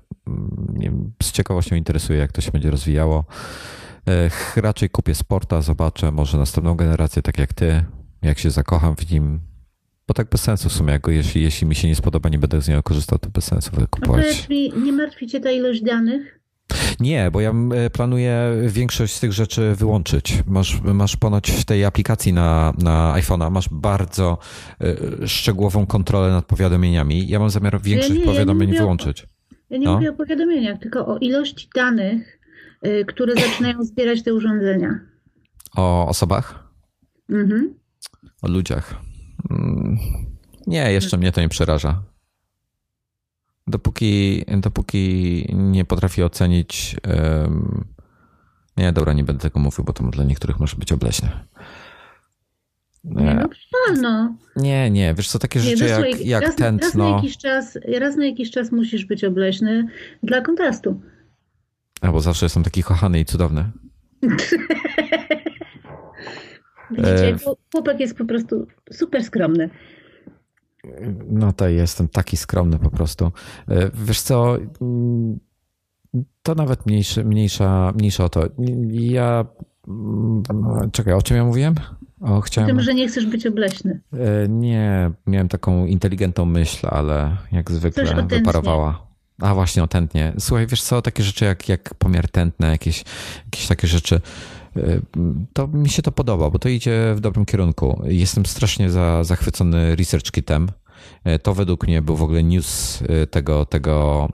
Z ciekawością interesuje, jak to się będzie rozwijało. Raczej kupię sporta, zobaczę może następną generację, tak jak ty, jak się zakocham w nim. Bo tak bez sensu w sumie, jeśli mi się nie spodoba, nie będę z niego korzystał, to bez sensu kupować. Powiedz mi, nie martwi cię ta ilość danych? Nie, bo ja planuję większość z tych rzeczy wyłączyć. Masz ponoć w tej aplikacji na iPhone'a, masz bardzo szczegółową kontrolę nad powiadomieniami. Ja mam zamiar większość powiadomień wyłączyć. Ja nie mówię o powiadomieniach, tylko o ilości danych, które zaczynają zbierać te urządzenia. O osobach? Mhm. O ludziach. Nie, jeszcze mnie to nie przeraża. Dopóki nie potrafię ocenić... Nie, dobra, nie będę tego mówił, bo to dla niektórych może być obleśne. Nie, wiesz co, takie rzeczy jak tętno... Raz na jakiś czas musisz być obleśny dla kontrastu. A bo zawsze jestem taki kochany i cudowny. Widzicie, chłopak jest po prostu super skromny. No to jestem taki skromny po prostu. Wiesz co, to nawet mniejsza o to. Czekaj, o czym ja mówiłem? O tym, że nie chcesz być obleśny. Nie, miałem taką inteligentną myśl, ale jak zwykle wyparowała. A właśnie, o tętnie. Słuchaj, wiesz co, takie rzeczy jak pomiar tętna, jakieś takie rzeczy. To mi się to podoba, bo to idzie w dobrym kierunku. Jestem strasznie zachwycony ResearchKitem. To według mnie był w ogóle news tego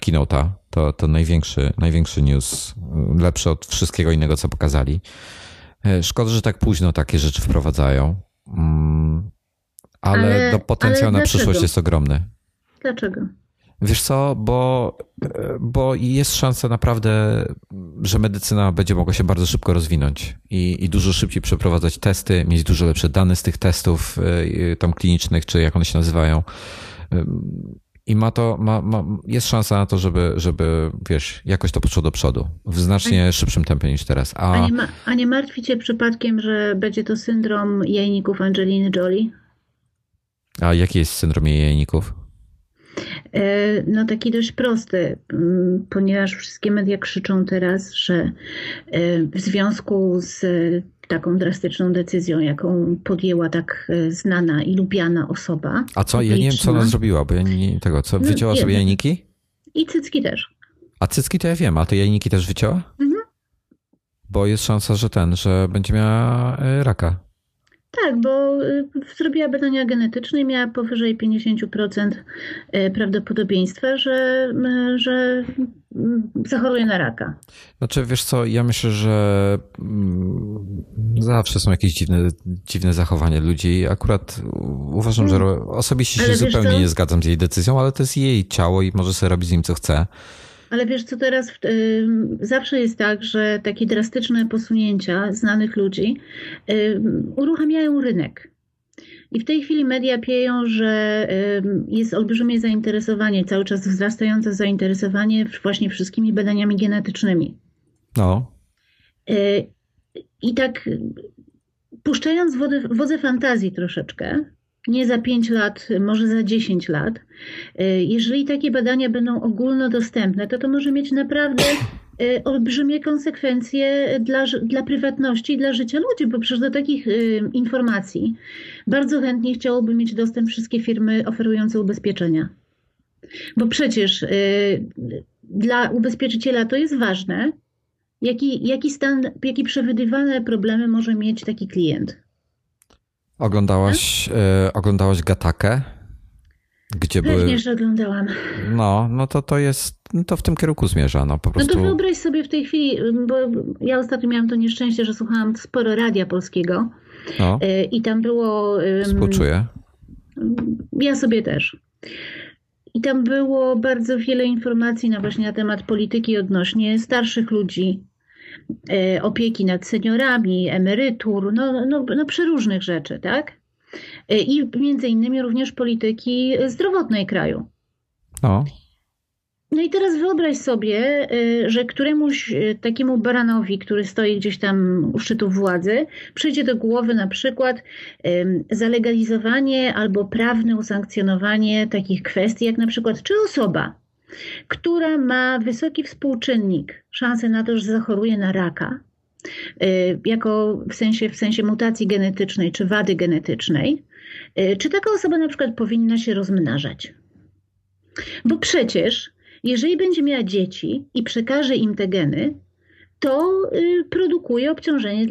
keynote'a. To największy news, lepszy od wszystkiego innego, co pokazali. Szkoda, że tak późno takie rzeczy wprowadzają, ale potencjał na przyszłość jest ogromny. Dlaczego? Wiesz co, bo jest szansa naprawdę, że medycyna będzie mogła się bardzo szybko rozwinąć i dużo szybciej przeprowadzać testy, mieć dużo lepsze dane z tych testów tam klinicznych, czy jak one się nazywają. I ma to, jest szansa na to, żeby wiesz, jakoś to poszło do przodu w znacznie szybszym tempie niż teraz. A nie martwi cię przypadkiem, że będzie to syndrom jajników Angeliny Jolie? A jaki jest syndrom jej jajników? No taki dość prosty, ponieważ wszystkie media krzyczą teraz, że w związku z taką drastyczną decyzją, jaką podjęła tak znana i lubiana osoba. A co? Ja nie wiem, co ona zrobiła, bo ja nie tego. Co? Wycięła sobie jajniki? I cycki też. A cycki to ja wiem, a to jajniki też wycięła? Mhm. Bo jest szansa, że że będzie miała raka. Tak, bo zrobiła badania genetyczne i miała powyżej 50% prawdopodobieństwa, że zachoruje na raka. Znaczy, wiesz co, ja myślę, że zawsze są jakieś dziwne zachowania ludzi. Akurat uważam, że osobiście się zupełnie nie zgadzam z jej decyzją, ale to jest jej ciało i może sobie robić z nim co chce. Ale wiesz co, teraz zawsze jest tak, że takie drastyczne posunięcia znanych ludzi uruchamiają rynek. I w tej chwili media pieją, że jest olbrzymie zainteresowanie, cały czas wzrastające zainteresowanie właśnie wszystkimi badaniami genetycznymi. No. I tak puszczając wodze fantazji troszeczkę, nie za 5 lat, może za 10 lat. Jeżeli takie badania będą ogólnodostępne, to może mieć naprawdę olbrzymie konsekwencje dla prywatności i dla życia ludzi, bo przecież do takich informacji bardzo chętnie chciałoby mieć dostęp wszystkie firmy oferujące ubezpieczenia. Bo przecież dla ubezpieczyciela to jest ważne, jakie przewidywane problemy może mieć taki klient. Oglądałaś Gatakę? Również oglądałam. No to jest, to w tym kierunku zmierza. No, po prostu... no to wyobraź sobie w tej chwili, bo ja ostatnio miałam to nieszczęście, że słuchałam sporo radia polskiego i tam było... Współczuję. Ja sobie też. I tam było bardzo wiele informacji na temat polityki odnośnie starszych ludzi, opieki nad seniorami, emerytur, przeróżnych rzeczy, tak? I między innymi również polityki zdrowotnej kraju. No i teraz wyobraź sobie, że któremuś takiemu baranowi, który stoi gdzieś tam u szczytu władzy, przyjdzie do głowy na przykład zalegalizowanie albo prawne usankcjonowanie takich kwestii, jak na przykład, czy osoba, która ma wysoki współczynnik szansy na to, że zachoruje na raka, jako w sensie mutacji genetycznej czy wady genetycznej, czy taka osoba na przykład powinna się rozmnażać. Bo przecież, jeżeli będzie miała dzieci i przekaże im te geny, to produkuje obciążenie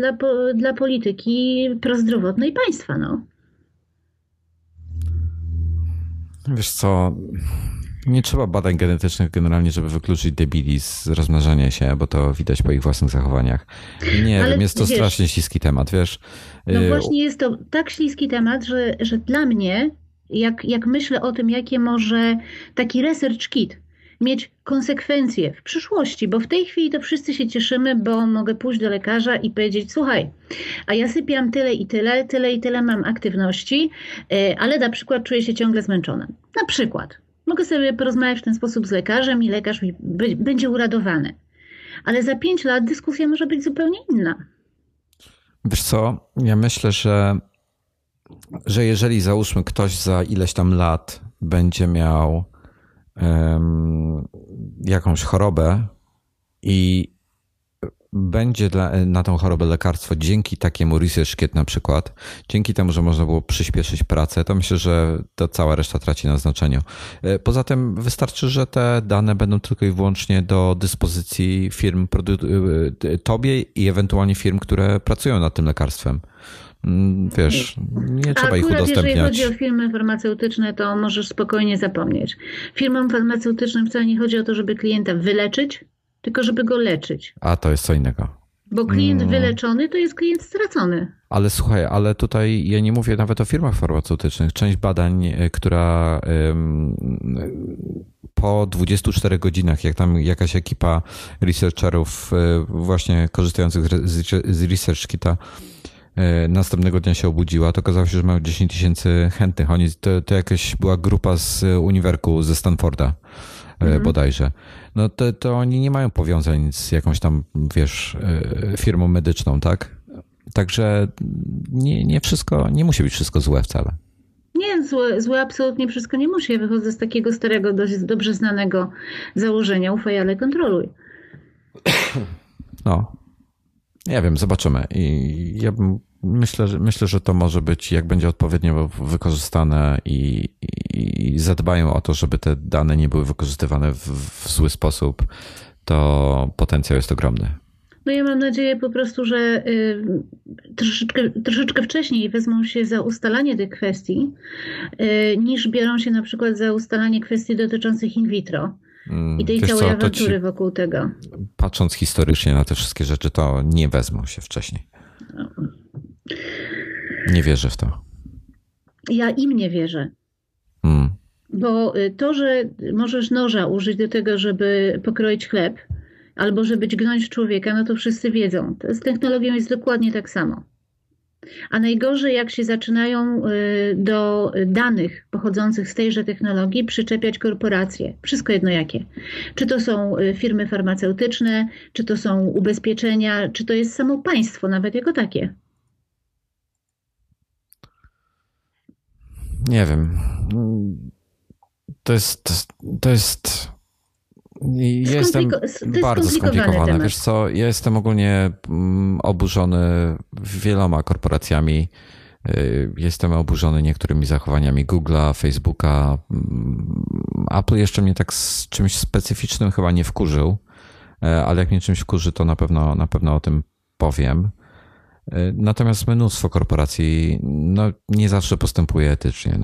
dla polityki prozdrowotnej państwa. No. Wiesz co... Nie trzeba badań genetycznych generalnie, żeby wykluczyć debili z rozmnażania się, bo to widać po ich własnych zachowaniach. Nie wiem, jest to strasznie śliski temat, wiesz. No właśnie jest to tak śliski temat, że dla mnie, jak myślę o tym, jakie może taki ResearchKit mieć konsekwencje w przyszłości, bo w tej chwili to wszyscy się cieszymy, bo mogę pójść do lekarza i powiedzieć, słuchaj, a ja sypiam tyle i tyle mam aktywności, ale na przykład czuję się ciągle zmęczona. Na przykład. Mogę sobie porozmawiać w ten sposób z lekarzem i lekarz mi będzie uradowany. Ale za 5 lat dyskusja może być zupełnie inna. Wiesz co, ja myślę, że jeżeli załóżmy ktoś za ileś tam lat będzie miał jakąś chorobę i będzie na tą chorobę lekarstwo dzięki takiemu ResearchKit na przykład, dzięki temu, że można było przyspieszyć pracę, to myślę, że ta cała reszta traci na znaczeniu. Poza tym wystarczy, że te dane będą tylko i wyłącznie do dyspozycji firm, tobie i ewentualnie firm, które pracują nad tym lekarstwem. Wiesz, nie trzeba ich udostępniać. Akurat jeżeli chodzi o firmy farmaceutyczne, to możesz spokojnie zapomnieć. Firmom farmaceutycznym wcale nie chodzi o to, żeby klienta wyleczyć, tylko żeby go leczyć. A to jest co innego. Bo klient wyleczony to jest klient stracony. Ale słuchaj, ale tutaj ja nie mówię nawet o firmach farmaceutycznych. Część badań, która po 24 godzinach, jak tam jakaś ekipa researcherów właśnie korzystających z ResearchKita Następnego dnia się obudziła, to okazało się, że mają 10 tysięcy chętnych. Oni, to jakaś była grupa z uniwerku ze Stanforda bodajże. No to oni nie mają powiązań z jakąś tam, wiesz, firmą medyczną, tak? Także nie musi być wszystko złe wcale. Nie, złe absolutnie wszystko nie musi. Ja wychodzę z takiego starego, dość dobrze znanego założenia: ufaj, ale kontroluj. No. Ja wiem, zobaczymy. I ja myślę, że to może być, jak będzie odpowiednio wykorzystane i zadbają o to, żeby te dane nie były wykorzystywane w zły sposób, to potencjał jest ogromny. No ja mam nadzieję po prostu, że troszeczkę wcześniej wezmą się za ustalanie tych kwestii, niż biorą się na przykład za ustalanie kwestii dotyczących in vitro. I tej całej awantury wokół tego. Patrząc historycznie na te wszystkie rzeczy, to nie wezmą się wcześniej. Nie wierzę w to. Ja im nie wierzę. Bo to, że możesz noża użyć do tego, żeby pokroić chleb, albo żeby dźgnąć człowieka, no to wszyscy wiedzą. Z technologią jest dokładnie tak samo. A najgorzej, jak się zaczynają do danych pochodzących z tejże technologii przyczepiać korporacje. Wszystko jedno jakie. Czy to są firmy farmaceutyczne, czy to są ubezpieczenia, czy to jest samo państwo nawet jako takie. Nie wiem. To jest... Bardzo skomplikowane. Wiesz co, ja jestem ogólnie oburzony wieloma korporacjami. Jestem oburzony niektórymi zachowaniami Google'a, Facebooka. Apple jeszcze mnie tak z czymś specyficznym chyba nie wkurzył, ale jak mnie czymś wkurzy, to na pewno o tym powiem. Natomiast mnóstwo korporacji nie zawsze postępuje etycznie.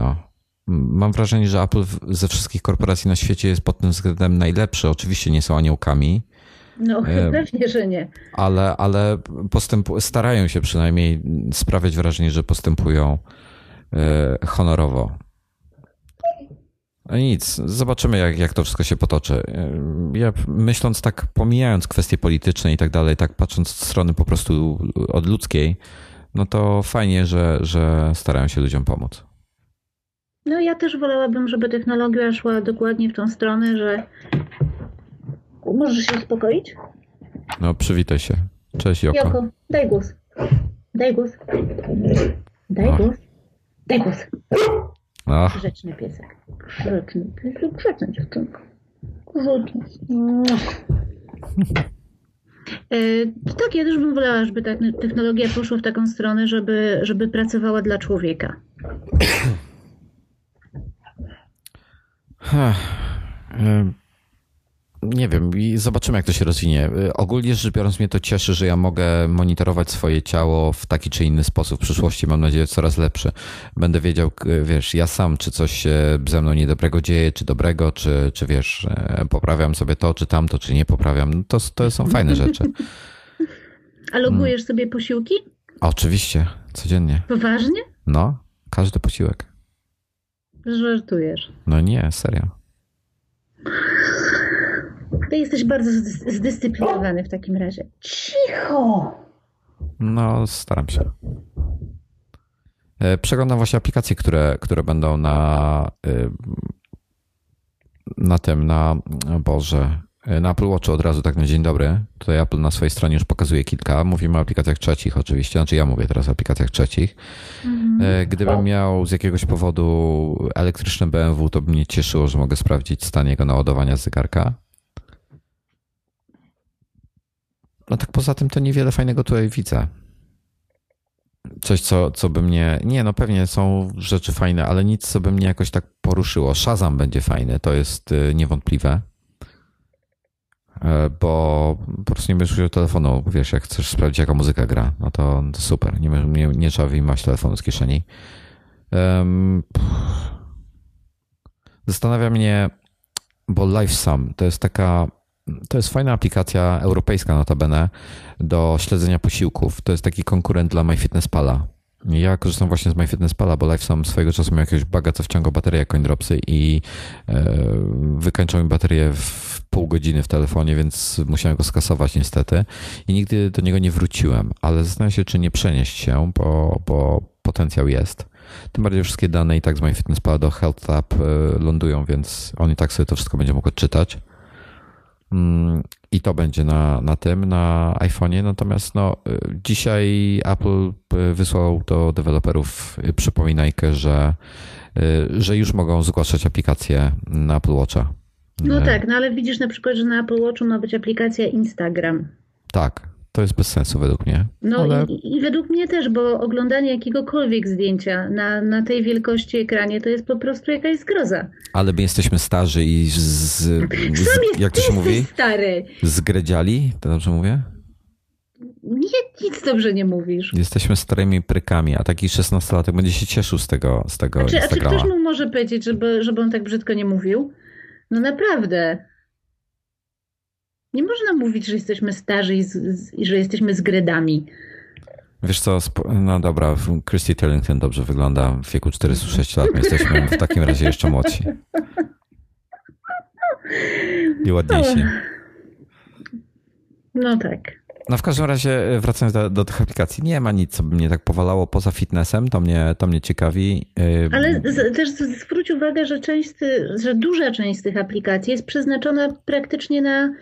Mam wrażenie, że Apple ze wszystkich korporacji na świecie jest pod tym względem najlepszy. Oczywiście nie są aniołkami. No, pewnie, że nie. Ale starają się przynajmniej sprawiać wrażenie, że postępują honorowo. Nic, zobaczymy jak to wszystko się potoczy. Ja myśląc tak, pomijając kwestie polityczne i tak dalej, tak patrząc od strony po prostu od ludzkiej, no to fajnie, że starają się ludziom pomóc. No ja też wolałabym, żeby technologia szła dokładnie w tą stronę, że... Możesz się uspokoić? No przywitaj się. Cześć Joko. Joko, daj głos. Daj głos. Daj głos. Daj głos. Ach. Grzeczny piesek. Grzeczny piesek. Grzeczna dziewczynka. Grzeczna. Tak, ja też bym wolała, żeby ta technologia poszła w taką stronę, żeby pracowała dla człowieka. Nie wiem, zobaczymy jak to się rozwinie. Ogólnie rzecz biorąc, mnie to cieszy, że ja mogę monitorować swoje ciało w taki czy inny sposób. W przyszłości mam nadzieję coraz lepszy. Będę wiedział, wiesz, ja sam, czy coś się ze mną niedobrego dzieje, czy dobrego, czy wiesz, poprawiam sobie to, czy tamto, czy nie poprawiam. No to są fajne rzeczy. A logujesz sobie posiłki? Oczywiście, codziennie. Poważnie? No, każdy posiłek. Żartujesz. No nie, serio. Ty jesteś bardzo zdyscyplinowany w takim razie. Cicho! No, staram się. Przeglądam właśnie aplikacje, które będą na Apple Watchu od razu, tak na dzień dobry. Tutaj Apple na swojej stronie już pokazuje kilka. Mówimy o aplikacjach trzecich oczywiście. Znaczy ja mówię teraz o aplikacjach trzecich. Gdybym miał z jakiegoś powodu elektryczne BMW, to by mnie cieszyło, że mogę sprawdzić stan jego naładowania z zegarka. No tak poza tym to niewiele fajnego tutaj widzę. Coś, co by mnie... Nie, no pewnie są rzeczy fajne, ale nic, co by mnie jakoś tak poruszyło. Shazam będzie fajny, to jest niewątpliwe. Bo po prostu nie będziesz użył telefonu, wiesz, jak chcesz sprawdzić, jaka muzyka gra, no to super, nie trzeba wyjmować telefonu z kieszeni. Zastanawia mnie, bo LiveSum to jest fajna aplikacja europejska notabene do śledzenia posiłków. To jest taki konkurent dla MyFitnessPala. Ja korzystam właśnie z MyFitnessPala, bo LiveSum swojego czasu miał jakiegoś baga, co wciągał baterię coindropsy i wykańczał mi baterię w pół godziny w telefonie, więc musiałem go skasować niestety i nigdy do niego nie wróciłem, ale zastanawiam się, czy nie przenieść się, bo potencjał jest. Tym bardziej wszystkie dane i tak z MyFitnessPal do Health App lądują, więc on i tak sobie to wszystko będzie mógł odczytać. I to będzie na iPhone'ie. Natomiast dzisiaj Apple wysłał do deweloperów przypominajkę, że już mogą zgłaszać aplikacje na Apple Watcha. No tak, no ale widzisz na przykład, że na Apple Watchu ma być aplikacja Instagram. Tak, to jest bez sensu według mnie. No ale... i według mnie też, bo oglądanie jakiegokolwiek zdjęcia na tej wielkości ekranie to jest po prostu jakaś zgroza. Ale my jesteśmy starzy i jak to się mówi? Stary. Zgredziali? To dobrze mówię? Nie, nic dobrze nie mówisz. Jesteśmy starymi prykami, a taki 16-latek będzie się cieszył z tego Instagrama. A czy ktoś mu może powiedzieć, żeby on tak brzydko nie mówił? No naprawdę. Nie można mówić, że jesteśmy starzy i że jesteśmy zgredami. Wiesz co, no dobra, Christy Turlington dobrze wygląda w wieku 46 lat. My jesteśmy w takim razie jeszcze młodsi. I ładniejsi. No tak. No w każdym razie, wracając do tych aplikacji, nie ma nic, co by mnie tak powalało poza fitnessem, to mnie ciekawi. Ale też zwróć uwagę, że duża część z tych aplikacji jest przeznaczona praktycznie na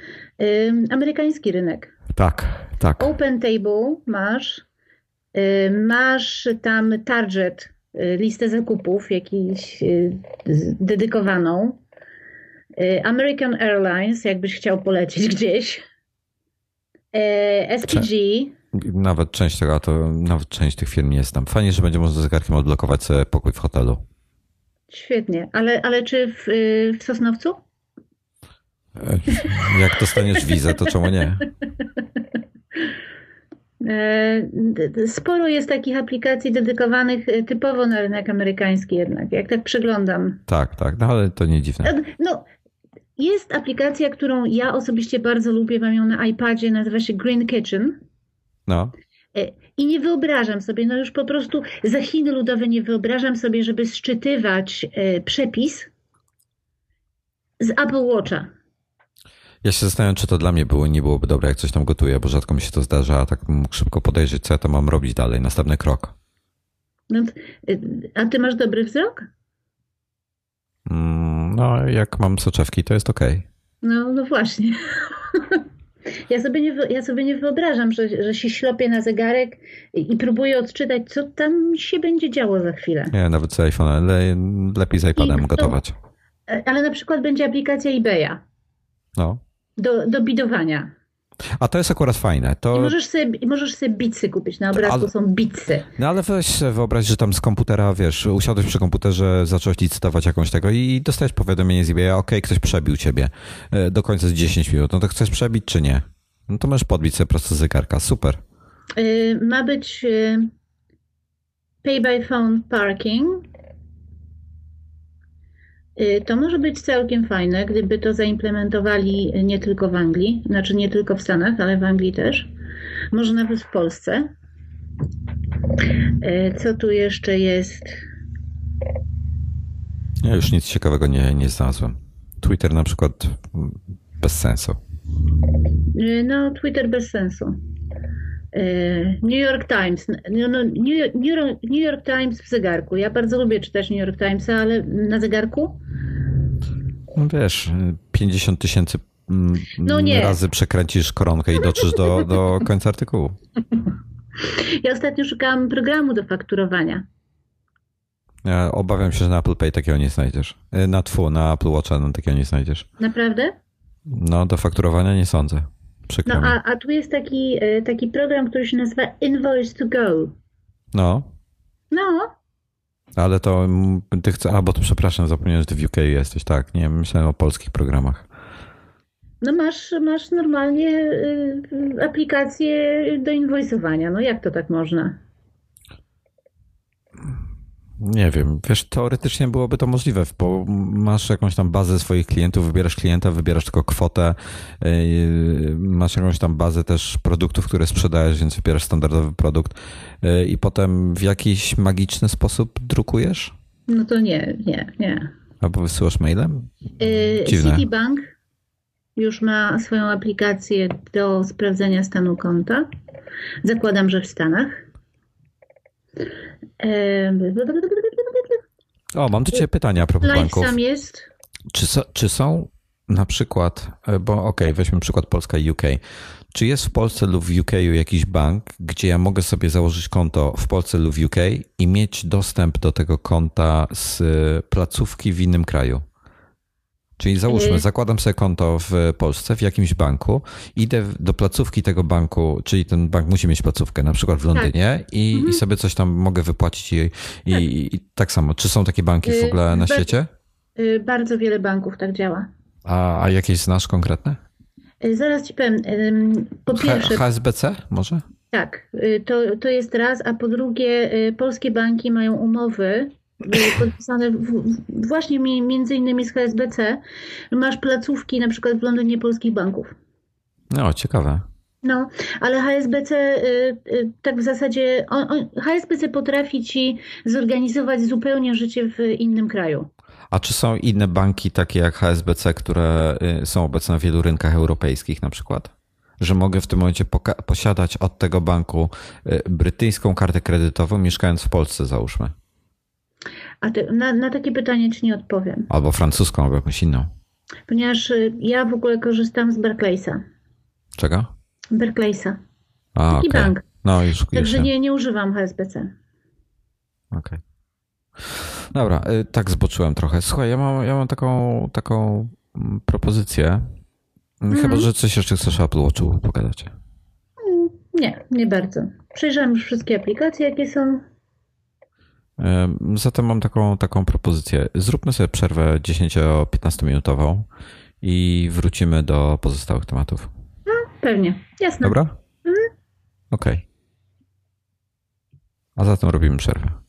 amerykański rynek. Tak, tak. Open Table masz tam Target, listę zakupów jakiś dedykowaną. American Airlines, jakbyś chciał polecieć gdzieś. SPG. Nawet część tych firm nie jest tam. Fajnie, że będzie można zegarkiem odblokować sobie pokój w hotelu. Świetnie. Ale czy w Sosnowcu? Jak dostaniesz wizę, to czemu nie? Sporo jest takich aplikacji dedykowanych typowo na rynek amerykański jednak. Jak tak przeglądam. Tak, tak. No ale to nie dziwne. No. Jest aplikacja, którą ja osobiście bardzo lubię, mam ją na iPadzie, nazywa się Green Kitchen. No. I nie wyobrażam sobie, już po prostu za Chiny ludowe nie wyobrażam sobie, żeby sczytywać przepis z Apple Watcha. Ja się zastanawiam, czy to dla mnie nie byłoby dobre, jak coś tam gotuję, bo rzadko mi się to zdarza, a tak mógł szybko podejrzeć, co ja to mam robić dalej, następny krok. No, a ty masz dobry wzrok? No, jak mam soczewki, to jest okej. No właśnie. Ja sobie nie wyobrażam, że się ślepię na zegarek i próbuję odczytać, co tam się będzie działo za chwilę. Nie, nawet z iPhone'a, ale lepiej z iPadem gotować. Ale na przykład będzie aplikacja eBaya. No. Do bidowania. A to jest akurat fajne. To... Możesz sobie bitsy kupić. Na obrazku są bitsy. No ale weź wyobraź, że tam z komputera, usiadłeś przy komputerze, zacząłeś licytować jakąś tego i dostajesz powiadomienie z eBaya, okej, ktoś przebił ciebie. Do końca z 10 minut. No to chcesz przebić czy nie? No to możesz podbić sobie prosto z zegarka. Super. Ma być pay by phone parking. To może być całkiem fajne, gdyby to zaimplementowali nie tylko w Anglii, znaczy nie tylko w Stanach, ale w Anglii też. Może nawet w Polsce. Co tu jeszcze jest? Ja już nic ciekawego nie znalazłem. Twitter na przykład bez sensu. No, Twitter bez sensu. New York Times. New York Times w zegarku. Ja bardzo lubię czytać New York Timesa, ale na zegarku? No wiesz, 50 000 razy przekręcisz koronkę i dotrzesz do końca artykułu. Ja ostatnio szukałam programu do fakturowania. Ja obawiam się, że na Apple Pay takiego nie znajdziesz. Na Apple Watcha takiego nie znajdziesz. Naprawdę? No, do fakturowania nie sądzę. Przykro mi. A tu jest taki program, który się nazywa Invoice to Go. No. No. Ale to ty chcesz... A, bo to przepraszam, zapomniałem, że ty w UK jesteś. Tak, nie myślałem o polskich programach. No masz normalnie aplikację do invoice'owania. No jak to tak można? Nie wiem. Wiesz, teoretycznie byłoby to możliwe, bo masz jakąś tam bazę swoich klientów, wybierasz klienta, wybierasz tylko kwotę, masz jakąś tam bazę też produktów, które sprzedajesz, więc wybierasz standardowy produkt i potem w jakiś magiczny sposób drukujesz? No to nie. Albo wysyłasz mailem? Citibank już ma swoją aplikację do sprawdzenia stanu konta. Zakładam, że w Stanach. O, mam do ciebie pytania a propos banków. Life sam jest. Czy są na przykład, bo okej, weźmy przykład Polska i UK. Czy jest w Polsce lub w UK jakiś bank, gdzie ja mogę sobie założyć konto w Polsce lub w UK i mieć dostęp do tego konta z placówki w innym kraju? Czyli załóżmy, zakładam sobie konto w Polsce, w jakimś banku, idę do placówki tego banku, czyli ten bank musi mieć placówkę, na przykład w Londynie, tak. I sobie coś tam mogę wypłacić i tak samo. Czy są takie banki w ogóle na świecie? Bardzo wiele banków tak działa. A jakieś znasz konkretne? Zaraz ci powiem. Po pierwsze... HSBC może? Tak, to jest raz, a po drugie polskie banki mają umowy podpisane właśnie między innymi z HSBC. Masz placówki na przykład w Londynie polskich banków. No, ciekawe. No, ale HSBC tak w zasadzie, HSBC potrafi ci zorganizować zupełnie życie w innym kraju. A czy są inne banki takie jak HSBC, które są obecne na wielu rynkach europejskich na przykład? Że mogę w tym momencie posiadać od tego banku brytyjską kartę kredytową, mieszkając w Polsce załóżmy? A ty, na takie pytanie ci nie odpowiem. Albo francuską, albo jakąś inną. Ponieważ ja w ogóle korzystam z Barclaysa. Czego? Barclaysa. A, taki bank. No, już, także nie używam HSBC. Okej. Dobra, tak zboczyłem trochę. Słuchaj, ja mam taką propozycję. Chyba, że coś jeszcze chcesz o Apple Watchu pogadać. Nie bardzo. Przejrzałem już wszystkie aplikacje, jakie są. Zatem mam taką propozycję. Zróbmy sobie przerwę 10-15 minutową i wrócimy do pozostałych tematów. No, pewnie. Jasne. Dobra? Okej. A zatem robimy przerwę.